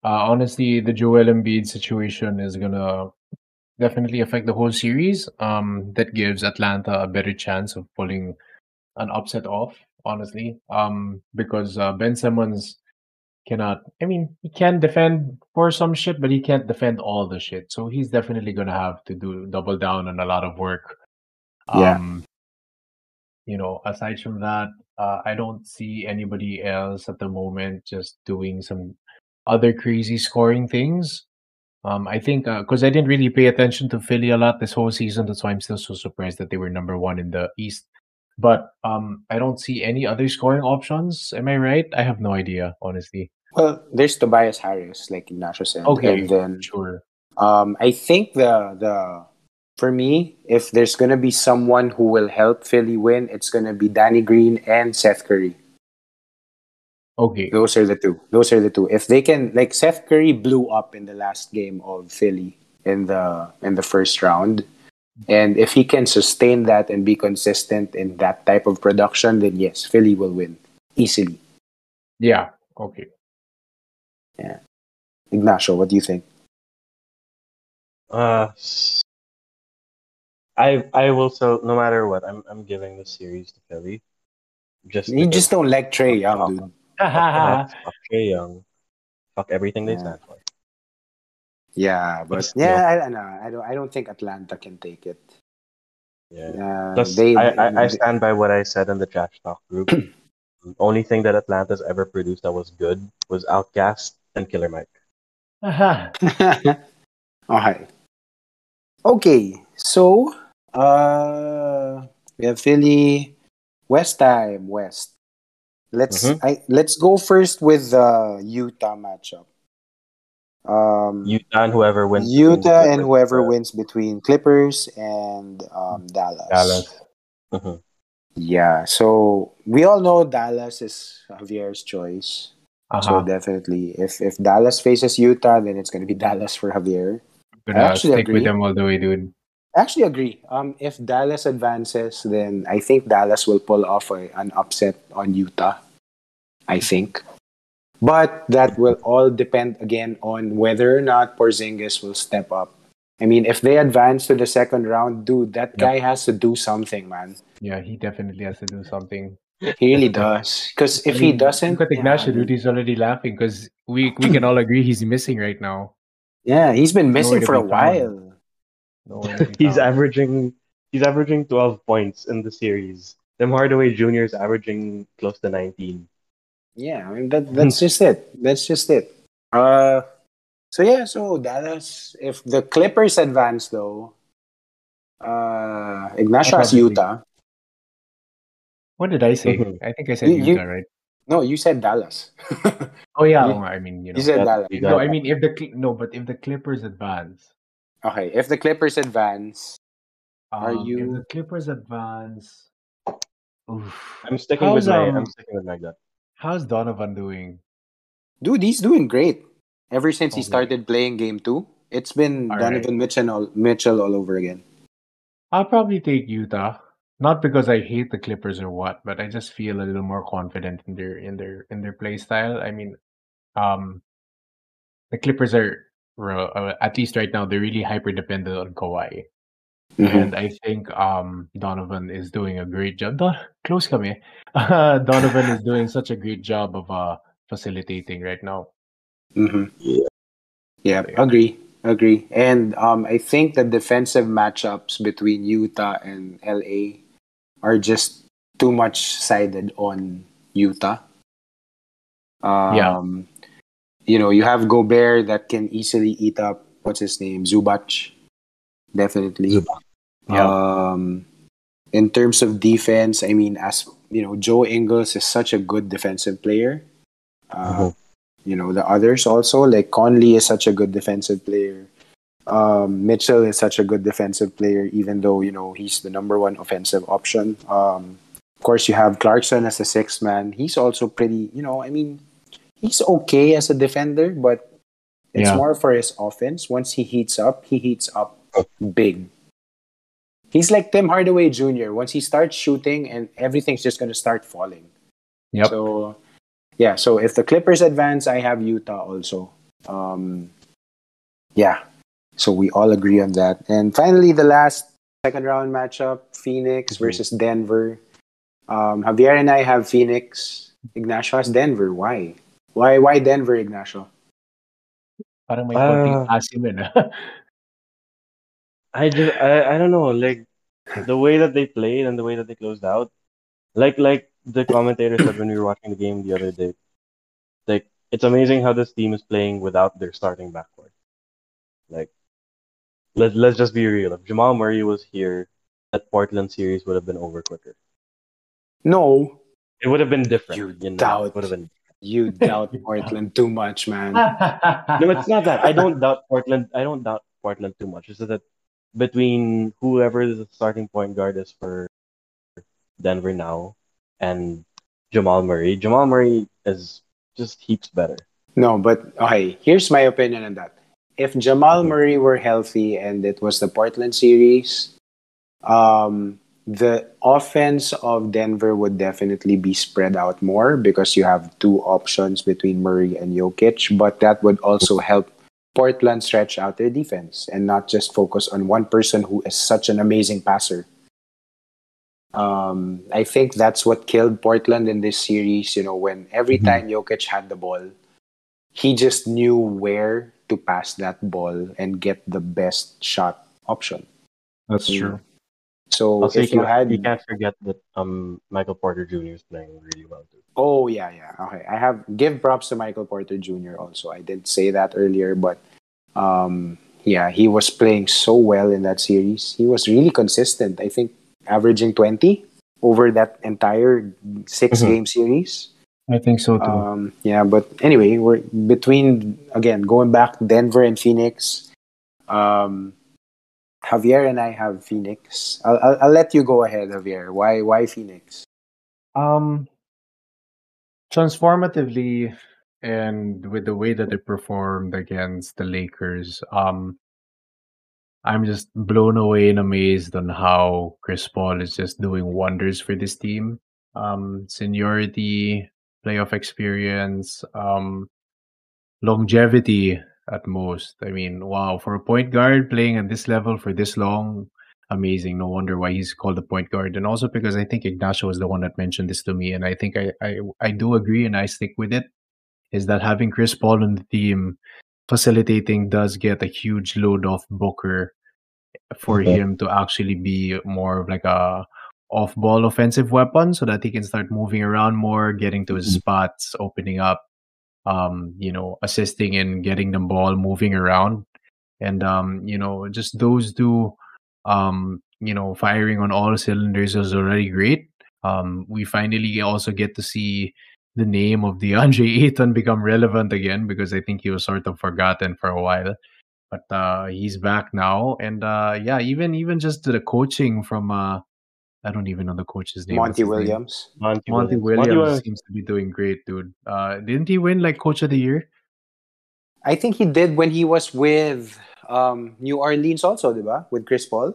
Uh, honestly, the Joel Embiid situation is gonna definitely affect the whole series. Um, that gives Atlanta a better chance of pulling an upset off. Honestly, um, because uh, Ben Simmons cannot. I mean, he can defend for some shit, but he can't defend all the shit. So he's definitely gonna have to do double down on a lot of work. Yeah. Um, you know, aside from that. Uh, I don't see anybody else at the moment just doing some other crazy scoring things. Um, I think because uh, I didn't really pay attention to Philly a lot this whole season. That's why I'm still so surprised that they were number one in the East. But um, I don't see any other scoring options. Am I right? I have no idea, honestly. Well, there's Tobias Harris, like Ignacio said. Okay, and then, sure. Um, I think the the for me, if there's going to be someone who will help Philly win, it's going to be Danny Green and Seth Curry. Okay. Those are the two. Those are the two. If they can, like, Seth Curry blew up in the last game of Philly in the in the first round. And if he can sustain that and be consistent in that type of production, then yes, Philly will win easily. Yeah. Okay. Yeah. Ignacio, what do you think? Uh, I I will so no matter what, I'm I'm giving the series to Philly. Just you just don't like Trae Young, dude. Fuck, fuck, fuck Trae Young. Fuck everything they yeah. stand for. Yeah, but it's, yeah, I don't know. I don't. I don't think Atlanta can take it. Yeah, uh, Plus, they, I, I I stand by what I said in the Trash Talk group. The only thing that Atlanta's ever produced that was good was Outcast and Killer Mike. Uh-huh. All right. Okay, so uh, we have Philly West time. West. Let's mm-hmm. I let's go first with the uh, Utah matchup. Um, Utah and whoever wins. Utah and whoever wins between Clippers and um, Dallas. Dallas. Mm-hmm. Yeah. So we all know Dallas is Javier's choice. Uh-huh. So definitely, if if Dallas faces Utah, then it's going to be Dallas for Javier. But I actually stick agree. with them all the way, dude. I actually agree. Um, if Dallas advances, then I think Dallas will pull off a, an upset on Utah. I think. But that will all depend, again, on whether or not Porzingis will step up. I mean, if they advance to the second round, dude, that yep. guy has to do something, man. Yeah, he definitely has to do something. He really does. Because if I mean, he doesn't... Look at Ignacio, dude, he's already laughing because we, we can all agree he's missing right now. Yeah, he's been missing no for be a while. No he's averaging He's averaging twelve points in the series. Tim Hardaway Junior is averaging close to nineteen. Yeah, I mean that that's just it. That's just it. Uh so yeah, so Dallas, if the Clippers advance though, uh Ignacio has Utah. What did I say? Mm-hmm. I think I said you, Utah, you, right? No, you said Dallas. oh yeah, you, oh, I mean, you know. You said Dallas. No, I mean if the no, but if the Clippers advance. Okay, if the Clippers advance, um, are you if the Clippers advance? Oof. I'm sticking How's, with um, my, I'm sticking with like that. How's Donovan doing? Dude, he's doing great. Ever since okay. he started playing game two, it's been all Donovan right. Mitchell, all, Mitchell all over again. I'll probably take Utah. Not because I hate the Clippers or what, but I just feel a little more confident in their in their in their play style. I mean, um, the Clippers are uh, at least right now they're really hyper dependent on Kawhi, mm-hmm. and I think um, Donovan is doing a great job. Don- Close kami. Uh, Donovan is doing such a great job of uh, facilitating right now. Mm-hmm. Yeah, yeah, agree, agree. And um, I think the defensive matchups between Utah and L A are just too much sided on Utah. Um, yeah. You know, you have Gobert that can easily eat up, what's his name, Zubac. Definitely. Zubac. Yeah. Um, in terms of defense, I mean, as you know, Joe Ingles is such a good defensive player. Uh, mm-hmm. You know, the others also, like Conley is such a good defensive player. Um, Mitchell is such a good defensive player, even though, you know, he's the number one offensive option. Um, of course, you have Clarkson as a sixth man. He's also pretty, you know, I mean, he's okay as a defender, but it's yeah. more for his offense. Once he heats up, he heats up big. He's like Tim Hardaway Junior Once he starts shooting, and everything's just going to start falling. Yep. So, yeah. So if the Clippers advance, I have Utah also. Um, yeah. So we all agree on that. And finally, the last second round matchup: Phoenix mm-hmm. versus Denver. Um, Javier and I have Phoenix. Ignacio has Denver. Why? Why? Why Denver, Ignacio? Parang may konting asim na. I just I, I don't know, like the way that they played and the way that they closed out, like like the commentator said when we were watching the game the other day, like it's amazing how this team is playing without their starting backcourt. Like let let's just be real. If Jamal Murray was here, that Portland series would have been over quicker. No, it would have been different. You, you know? doubt it would have been. You doubt Portland too much, man. No, it's not that. I don't doubt Portland. I don't doubt Portland too much. It's just that between whoever the starting point guard is for Denver now and Jamal Murray. Jamal Murray is just heaps better. No, but okay, here's my opinion on that. If Jamal Murray were healthy and it was the Portland series, um, the offense of Denver would definitely be spread out more because you have two options between Murray and Jokic, but that would also help Portland stretch out their defense and not just focus on one person who is such an amazing passer. Um, I think that's what killed Portland in this series, you know, when every mm-hmm. time Jokic had the ball, he just knew where to pass that ball and get the best shot option. That's so, true. So also, if you, you had... You can't forget that um, Michael Porter Junior is playing really well too. Oh, yeah, yeah. Okay, I have... Give props to Michael Porter Junior also. I didn't say that earlier, but um, yeah, he was playing so well in that series. He was really consistent. I think averaging twenty over that entire six-game mm-hmm. series. I think so, too. Um, yeah, but anyway, we're between, again, going back Denver and Phoenix, um, Javier and I have Phoenix. I'll, I'll, I'll let you go ahead, Javier. Why why Phoenix? Um, transformatively, and with the way that they performed against the Lakers, um, I'm just blown away and amazed on how Chris Paul is just doing wonders for this team. Um, seniority, playoff experience, um, longevity at most. I mean, wow, for a point guard playing at this level for this long, amazing. No wonder why he's called a point guard. And also because I think Ignacio was the one that mentioned this to me, and I think I, I, I do agree and I stick with it, is that having Chris Paul on the team facilitating does get a huge load off Booker for okay. him to actually be more of like a off-ball offensive weapon so that he can start moving around more, getting to his spots, opening up, um, you know, assisting in getting the ball moving around. And, um, you know, just those two, um, you know, firing on all cylinders is already great. Um, we finally also get to see the name of DeAndre Ayton become relevant again because I think he was sort of forgotten for a while. But uh, he's back now. And, uh, yeah, even even just the coaching from... Uh, I don't even know the coach's name. Monty Williams. Name? Monty, Monty Williams. Monty Williams seems to be doing great, dude. Uh, didn't he win like Coach of the Year? I think he did when he was with um, New Orleans also, diba? With Chris Paul?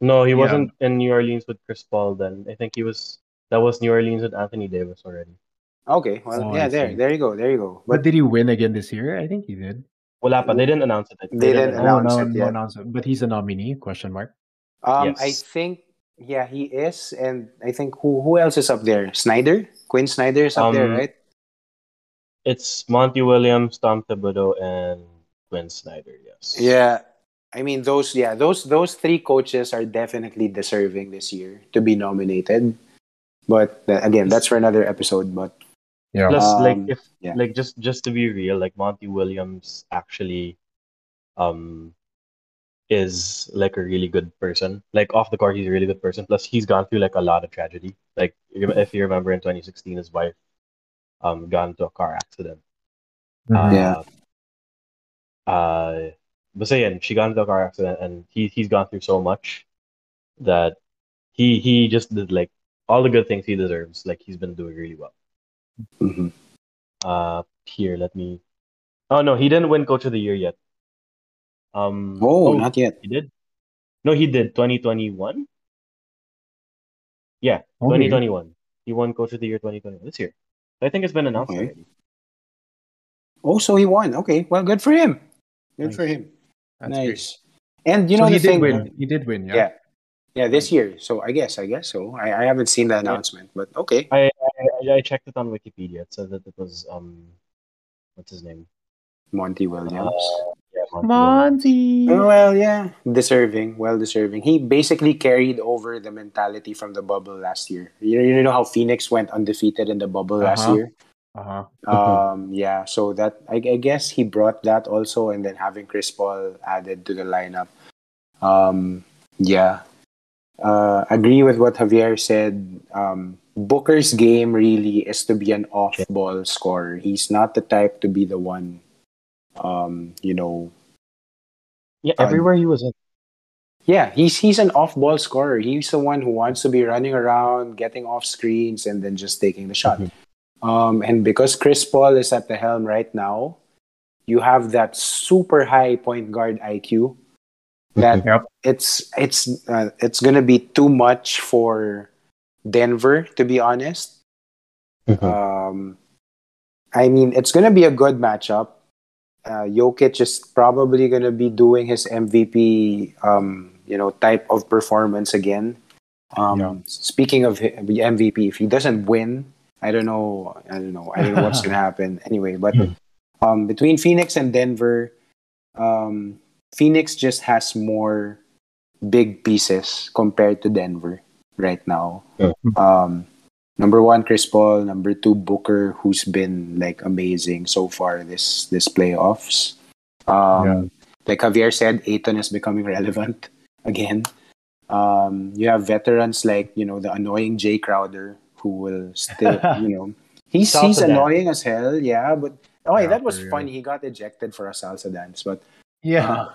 No, he yeah. wasn't in New Orleans with Chris Paul then. I think he was... That was New Orleans with Anthony Davis already. Okay. Well, oh, yeah, there. There you go. There you go. But, but did he win again this year? I think he did. Wala pa. They didn't announce it. They, they didn't, didn't announce, announce it yet. Announce it. But he's a nominee? Question mark. Um, yes. I think... Yeah, he is, and I think who who else is up there? Snyder, Quinn Snyder is up um, there, right? It's Monty Williams, Tom Thibodeau, and Quinn Snyder. Yes. Yeah, I mean those. Yeah, those those three coaches are definitely deserving this year to be nominated. But uh, again, that's for another episode. But yeah, plus um, like if yeah. like just just to be real, like Monty Williams actually, um. is like a really good person. Like off the court, he's a really good person. Plus, he's gone through like a lot of tragedy. Like if you remember, in twenty sixteen, his wife um got into a car accident. Mm-hmm. Uh, yeah. Uh, but so yeah, she got into a car accident, and he he's gone through so much that he he just did like all the good things he deserves. Like he's been doing really well. Mm-hmm. Uh, here, let me. Oh no, he didn't win Coach of the Year yet. Um, oh, oh, not yet. He did? No, he did. twenty twenty-one? Yeah, oh, twenty twenty-one. Really? He won Coach of the Year twenty twenty-one this year. I think it's been announced okay. already. Oh, so he won. Okay, well, good for him. Good nice. for him. That's nice. Great. And you know, so he the did thing, win. He did win, yeah. Yeah, yeah this nice. year. So I guess, I guess so. I, I haven't seen the announcement, yeah. but okay. I, I I checked it on Wikipedia. It said that it was, um, what's his name? Monty Williams. Uh, Monty. Well, yeah. Deserving. Well deserving. He basically carried over the mentality from the bubble last year. You know, you know how Phoenix went undefeated in the bubble uh-huh. last year? Uh-huh. Um, yeah. So that I, I guess he brought that also, and then having Chris Paul added to the lineup. Um, yeah. Uh, agree with what Javier said. Um, Booker's game really is to be an off-ball scorer. He's not the type to be the one Um, you know, yeah, everywhere um, he was in, Yeah, he's he's an off-ball scorer. He's the one who wants to be running around, getting off screens, and then just taking the shot. Mm-hmm. Um, and because Chris Paul is at the helm right now, you have that super high point guard I Q. That yep. it's it's uh, it's gonna be too much for Denver, to be honest. Mm-hmm. Um, I mean, it's gonna be a good matchup. Uh, Jokic is probably gonna be doing his M V P, um, you know, type of performance again. Um, yeah. Speaking of M V P, if he doesn't win, I don't know, I don't know, I don't know what's gonna happen. Anyway, but um, between Phoenix and Denver, um, Phoenix just has more big pieces compared to Denver right now. Yeah. Um, number one, Chris Paul. Number two, Booker, who's been like amazing so far this this playoffs. Um, yeah. Like Javier said, Ayton is becoming relevant again. Um, you have veterans like, you know, the annoying Jay Crowder, who will still, you know, he's he's annoying as hell. Yeah, but oh, yeah, that was funny. He got ejected for a salsa dance, but yeah. Uh,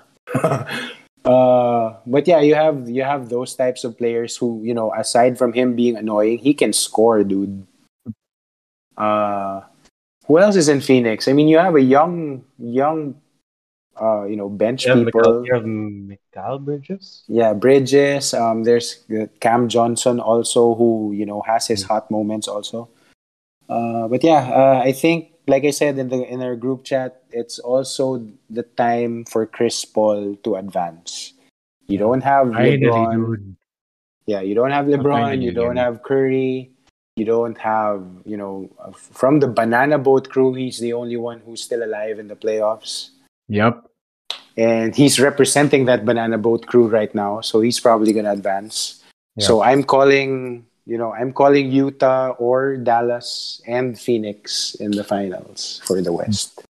Uh, but yeah, you have you have those types of players who, you know, aside from him being annoying, he can score, dude. Uh, who else is in Phoenix? I mean, you have a young, young, uh, you know, bench yeah, people. You have Mikal Bridges. Yeah, Bridges. Um, there's Cam Johnson also, who, you know, has his hot moments also. Uh, but yeah, uh, I think, like I said in the in our group chat, it's also the time for Chris Paul to advance. You don't have LeBron. Yeah, you don't have LeBron. You don't have Curry. You don't have, you know, from the Banana Boat crew, he's the only one who's still alive in the playoffs. Yep. And he's representing that Banana Boat crew right now, so he's probably going to advance. Yep. So I'm calling... You know, I'm calling Utah or Dallas and Phoenix in the finals for the West.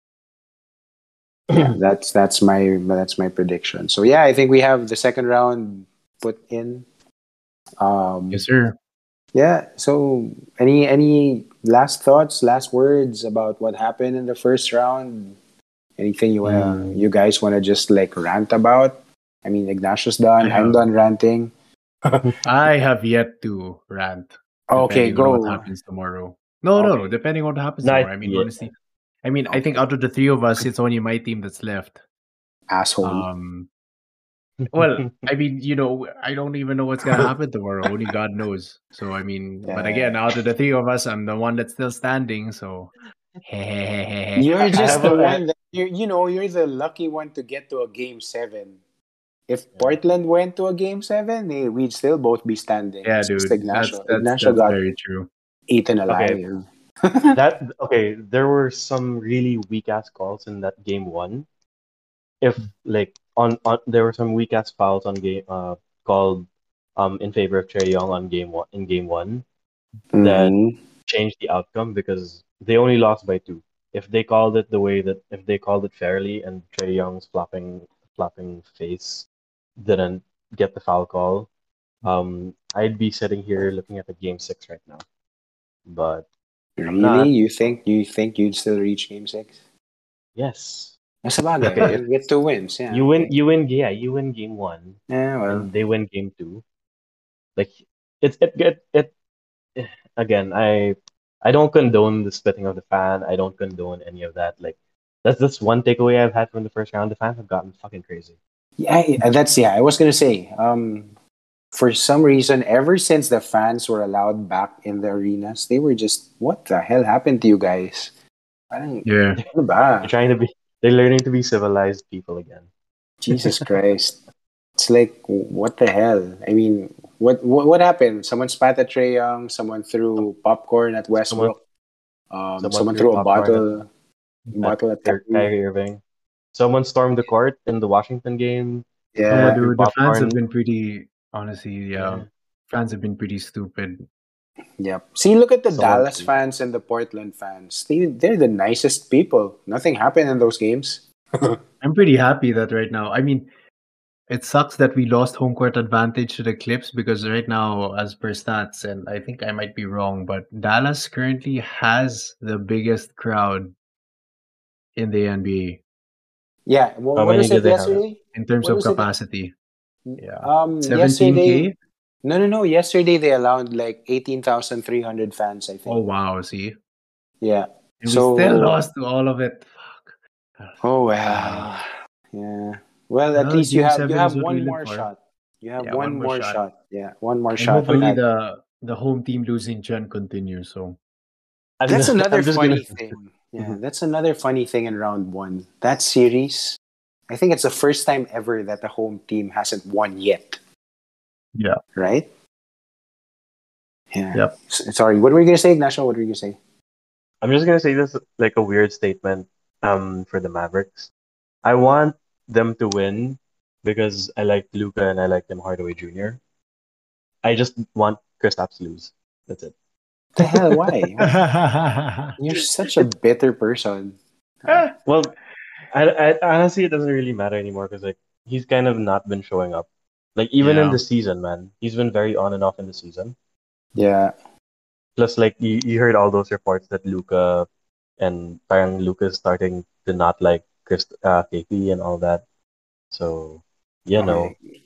Yeah, that's that's my that's my prediction. So yeah, I think we have the second round put in. Um, yes, sir. Yeah. So any any last thoughts, last words about what happened in the first round? Anything you wanna, mm. you guys wanna just like rant about? I mean, Ignacio's done. I'm done ranting. I have yet to rant. Okay, go. On what happens tomorrow? No, okay. no, no. Depending on what happens Not tomorrow. I mean, yet. honestly, I mean, okay. I think out of the three of us, it's only my team that's left. Asshole. Um, well, I mean, you know, I don't even know what's gonna happen tomorrow. Only God knows. So, I mean, yeah. but again, out of the three of us, I'm the one that's still standing. So, you're just the one. That you're, you know, you're the lucky one to get to a game seven. If Portland went to a game seven, hey, we'd still both be standing. Yeah, dude. Ignacio. That's, that's, Ignacio that's got very true. Eaten alive. Okay. that okay. There were some really weak ass calls in that game one. If like on, on there were some weak ass fouls on game uh called um in favor of Trae Young on game one in game one, mm-hmm. then changed the outcome because they only lost by two. If they called it the way that if they called it fairly and Trae Young's flopping flopping face. Didn't get the foul call. Um, I'd be sitting here looking at the game six right now. But really, I'm not... you think you think you'd still reach game six? Yes. That's about it. Okay. You get two wins. Yeah. You win. Okay. You win. Yeah. You win game one. Yeah. Well, and they win game two. Like it's it it it. Again, I I don't condone the spitting of the fan. I don't condone any of that. Like that's just one takeaway I've had from the first round. The fans have gotten fucking crazy. Yeah, that's yeah. I was gonna say, um, for some reason, ever since the fans were allowed back in the arenas, they were just, what the hell happened to you guys? I don't. Yeah. They're trying to be. They're learning to be civilized people again. Jesus Christ! It's like, what the hell? I mean, what what what happened? Someone spat at Trae Young. Someone threw popcorn at Westbrook. Someone, um, someone, someone threw, threw a bottle. At, bottle at Kyrie Irving. Someone stormed the court in the Washington game. Yeah, oh, dude, the fans have been pretty, honestly, yeah, yeah. fans have been pretty stupid. Yeah. See, look at the so Dallas stupid. fans and the Portland fans. They, they're the nicest people. Nothing happened in those games. I'm pretty happy that right now, I mean, it sucks that we lost home court advantage to the Clips because right now, as per stats, and I think I might be wrong, but Dallas currently has the biggest crowd in the N B A. Yeah, well, what is it yesterday? In terms what of capacity. It? Yeah. Um, seventeen K? No, no, no. Yesterday, they allowed like eighteen thousand three hundred fans, I think. Oh, wow. See? Yeah. And so, we still lost to all of it. Fuck. Oh, wow. Yeah. Well, at no, least you have you have one more shot. You have yeah, one, one more, more shot. shot. Yeah, one more and shot. Hopefully the, the home team losing trend continues. So I'm That's gonna, another funny gonna... thing. Yeah, that's another funny thing in round one. That series, I think it's the first time ever that the home team hasn't won yet. Yeah. Right? Yeah. Yep. Sorry, what were you going to say, Ignacio? What were you going to say? I'm just going to say this like a weird statement um, for the Mavericks. I want them to win because I like Luka and I like Tim Hardaway Junior I just want Kristaps to lose. That's it. The hell? Why? You're such a bitter person. Well, I, I, honestly, it doesn't really matter anymore because like he's kind of not been showing up. Like even yeah. in the season, man, he's been very on and off in the season. Yeah. Plus, like, you, you heard all those reports that Luka and parang Luka's starting to not like Chris, uh, K P and all that. So, you know. Okay.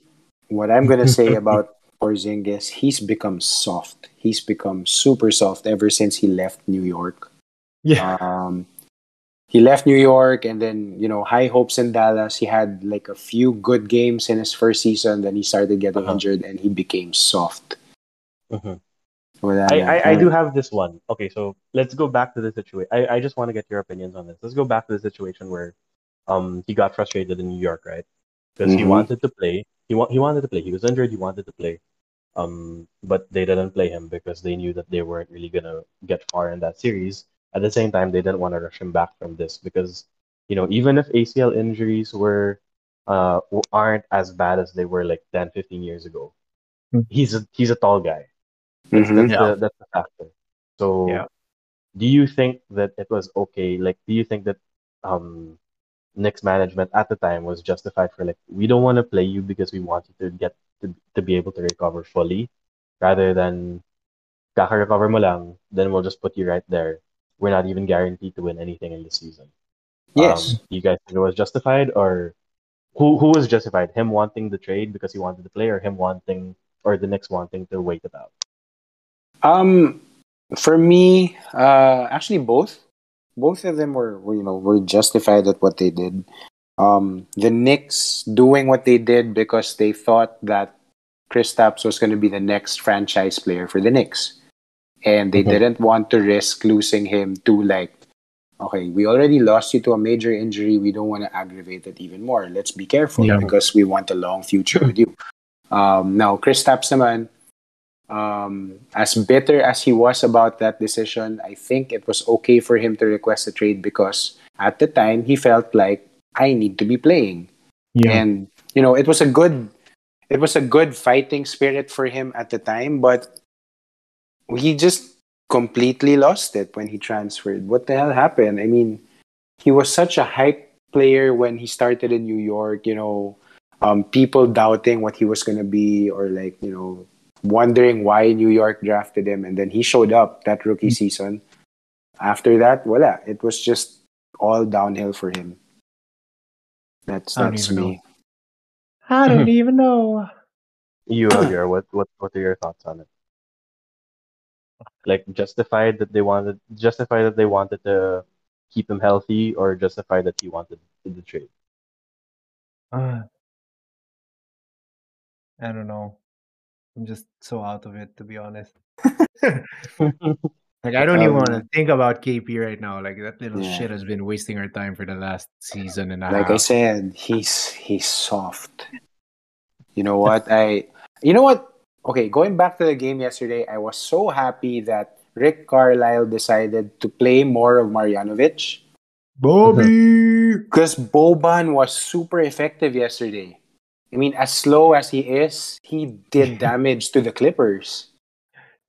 What I'm going to say about Porzingis, he's become soft. He's become super soft ever since he left New York. Yeah. Um, he left New York and then, you know, high hopes in Dallas. He had like a few good games in his first season. Then he started getting uh-huh. injured and he became soft. Uh-huh. I, I, I do have this one. Okay, so let's go back to the situation. I, I just want to get your opinions on this. Let's go back to the situation where um, he got frustrated in New York, right? Because mm-hmm. he wanted to play. He, wa- he wanted to play. He was injured. He wanted to play. Um, but they didn't play him because they knew that they weren't really going to get far in that series. At the same time, they didn't want to rush him back from this because, you know, even if A C L injuries were uh, aren't as bad as they were like ten, fifteen years ago, mm-hmm. he's a, he's a tall guy. Mm-hmm. That's, yeah. the, that's the factor. So, yeah. do you think that it was okay? Like, do you think that um, Knicks management at the time was justified for like, we don't want to play you because we want you to get to, to be able to recover fully, rather than kaka-recover mo lang, then we'll just put you right there. We're not even guaranteed to win anything in the season. Yes, um, you guys think it was justified, or who who was justified? Him wanting the trade because he wanted to play, or him wanting, or the Knicks wanting to wait it out? Um, for me, uh, actually both, both of them were, were, you know, were justified at what they did. Um, the Knicks doing what they did because they thought that Kristaps was going to be the next franchise player for the Knicks, and they mm-hmm. didn't want to risk losing him to like, okay, we already lost you to a major injury. We don't want to aggravate it even more. Let's be careful yeah. because we want a long future with you. Um, now Kristaps naman. Um, as bitter as he was about that decision, I think it was okay for him to request a trade because at the time he felt like I need to be playing, yeah. and you know it was a good, it was a good fighting spirit for him at the time. But he just completely lost it when he transferred. What the hell happened? I mean, he was such a hype player when he started in New York. You know, um, people doubting what he was gonna be, or like you know. wondering why New York drafted him, and then he showed up that rookie mm-hmm. season. After that, voila, it was just all downhill for him. That's that's I me. Know. I don't even know. You, Javier, what what what are your thoughts on it? Like justified that they wanted, justified that they wanted to keep him healthy, or justified that he wanted the trade. Uh, I don't know. I'm just so out of it, to be honest. Like, I don't um, even want to think about K P right now. Like, that little yeah. shit has been wasting our time for the last season and a like half. Like I said, he's he's soft. You know what? I You know what? Okay, going back to the game yesterday, I was so happy that Rick Carlisle decided to play more of Marjanovic. Bobby! Because Boban was super effective yesterday. I mean, as slow as he is, he did damage to the Clippers.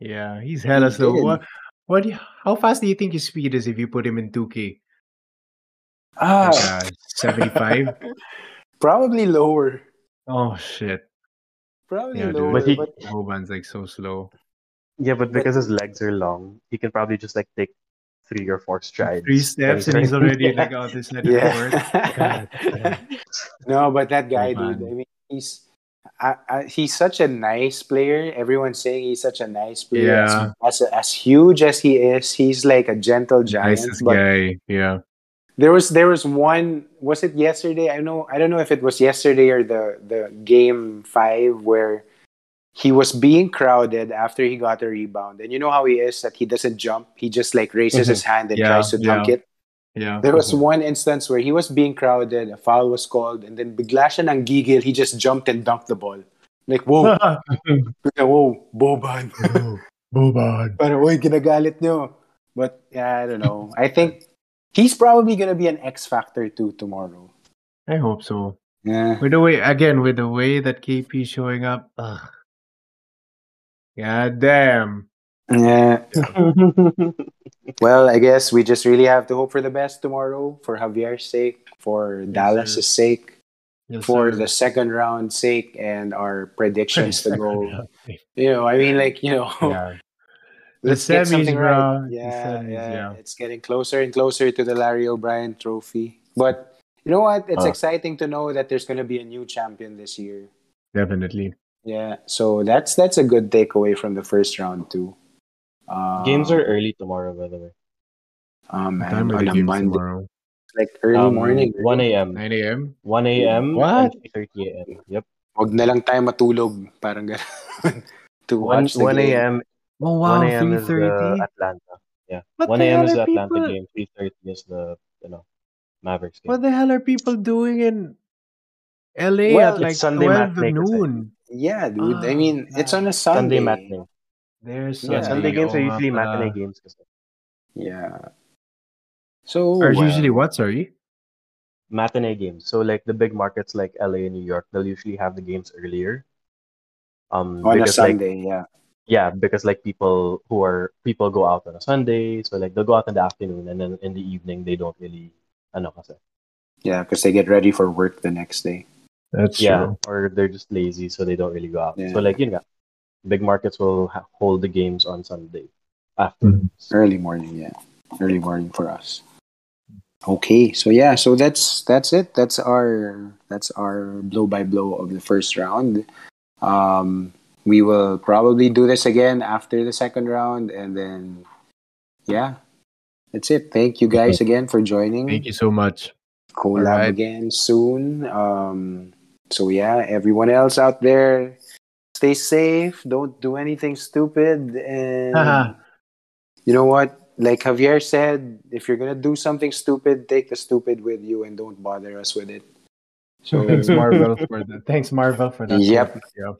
Yeah, he's hella he slow. What, what? How fast do you think his speed is if you put him in two K? Ah, like, uh, seventy-five? Probably lower. Oh, shit. Probably yeah, lower. But he, but... Boban's like so slow. Yeah, but because but... his legs are long, he can probably just like take three or four strides. Three steps and he's already yeah. like, oh, this net yeah. forward. God, God. No, but that guy, oh, dude, I mean, he's I, I, he's such a nice player. Everyone's saying he's such a nice player. Yeah. As, as as huge as he is, he's like a gentle giant. Nicest but guy. Yeah. There was there was one. Was it yesterday? I know. I don't know if it was yesterday or the, the game five where he was being crowded after he got a rebound. And you know how he is, that he doesn't jump. He just like raises mm-hmm. his hand and yeah, tries to dunk yeah. it. Yeah. There was mm-hmm. one instance where he was being crowded, a foul was called, and then bigla siya nang gigil, he just jumped and dunked the ball. Like, whoa. Whoa, Boban. Boban. Parang, oy, ginagalit nyo. But, yeah, I don't know. I think he's probably going to be an X factor too tomorrow. I hope so. Yeah. With the way, again, with the way that K P's showing up, ugh. God damn. Yeah. Well, I guess we just really have to hope for the best tomorrow, for Javier's sake, for yes, Dallas' sir. sake, yes, for sir. the second round's sake, and our predictions to go. Round. You know, I mean, like, you know, yeah. let's get something right. Yeah, semis, yeah, yeah. It's getting closer and closer to the Larry O'Brien Trophy. But you know what? It's oh. exciting to know that there's going to be a new champion this year. Definitely. Yeah, so that's that's a good takeaway from the first round too. Uh, games are early tomorrow, by the way. Um, man, on a Monday, tomorrow? Like early um, morning, one a m, nine a m, one a m, what? thirty a m. Yep. Wag na lang tayo matulog, parang gano'n. To watch one a m. Oh wow, three thirty. Atlanta. Yeah. One a m is the Atlanta game. Three thirty is the you know Mavericks game. What the hell are people doing in L A well, at like twelve noon? Yeah, dude. I mean, it's on a Sunday. Sunday matinee. There's yeah, Sunday games are usually matinee games. Yeah. So are well, usually what? Sorry. Matinee games. So like the big markets like L A and New York, they'll usually have the games earlier. Um, on because, a Sunday, like, yeah. Yeah, because like people who are people go out on a Sunday, so like they'll go out in the afternoon, and then in the evening they don't really. Ano kasi. Yeah, because they get ready for work the next day. That's yeah, true. Or they're just lazy, so they don't really go out. Yeah. So, like, you know, big markets will ha- hold the games on Sunday after mm-hmm. early morning. Yeah, early morning for us. Okay, so yeah, so that's that's it. That's our that's our blow by blow of the first round. Um, we will probably do this again after the second round, and then yeah, that's it. Thank you guys again for joining. Thank you so much. Collab right. again soon. Um, So yeah, everyone else out there, stay safe. Don't do anything stupid. And uh-huh. you know what? Like Javier said, if you're gonna do something stupid, take the stupid with you and don't bother us with it. So thanks, Marvel. For the, thanks, Marvel, for that. Yep. yep.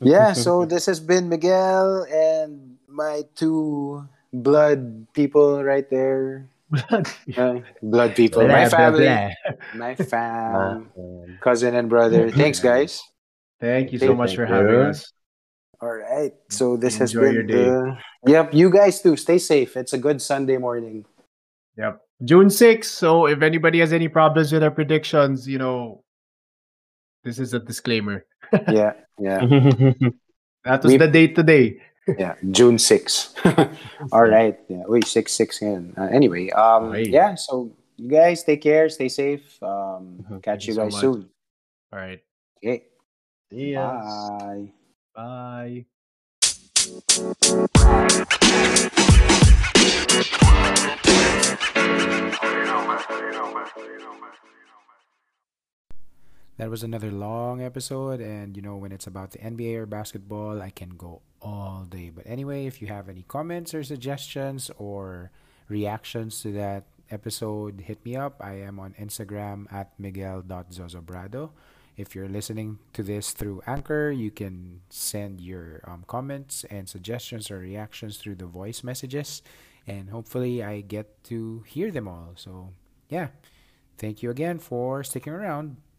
Yeah. So this has been Miguel and my two blood people right there. Blood, uh, blood people, blah, my family, blah, blah. my fam, cousin and brother. Thanks, guys. Thank you so much for having us. All right. So this has been. The... Yep. You guys too. Stay safe. It's a good Sunday morning. Yep. June sixth. So if anybody has any problems with our predictions, you know, this is a disclaimer. yeah. Yeah. That was We've... the date today. Yeah, June sixth. All right. Yeah, wait, six six in. Uh, anyway, um, right. yeah. So you guys, take care, stay safe. Um, okay, catch you guys so soon. All right. Okay. See ya. Bye. Bye. That was another long episode, and you know, when it's about the N B A or basketball, I can go all day. But anyway, if you have any comments or suggestions or reactions to that episode, hit me up. I am on Instagram at miguel dot zozobrado. If you're listening to this through Anchor, you can send your um, comments and suggestions or reactions through the voice messages, and hopefully I get to hear them all. So yeah, thank you again for sticking around.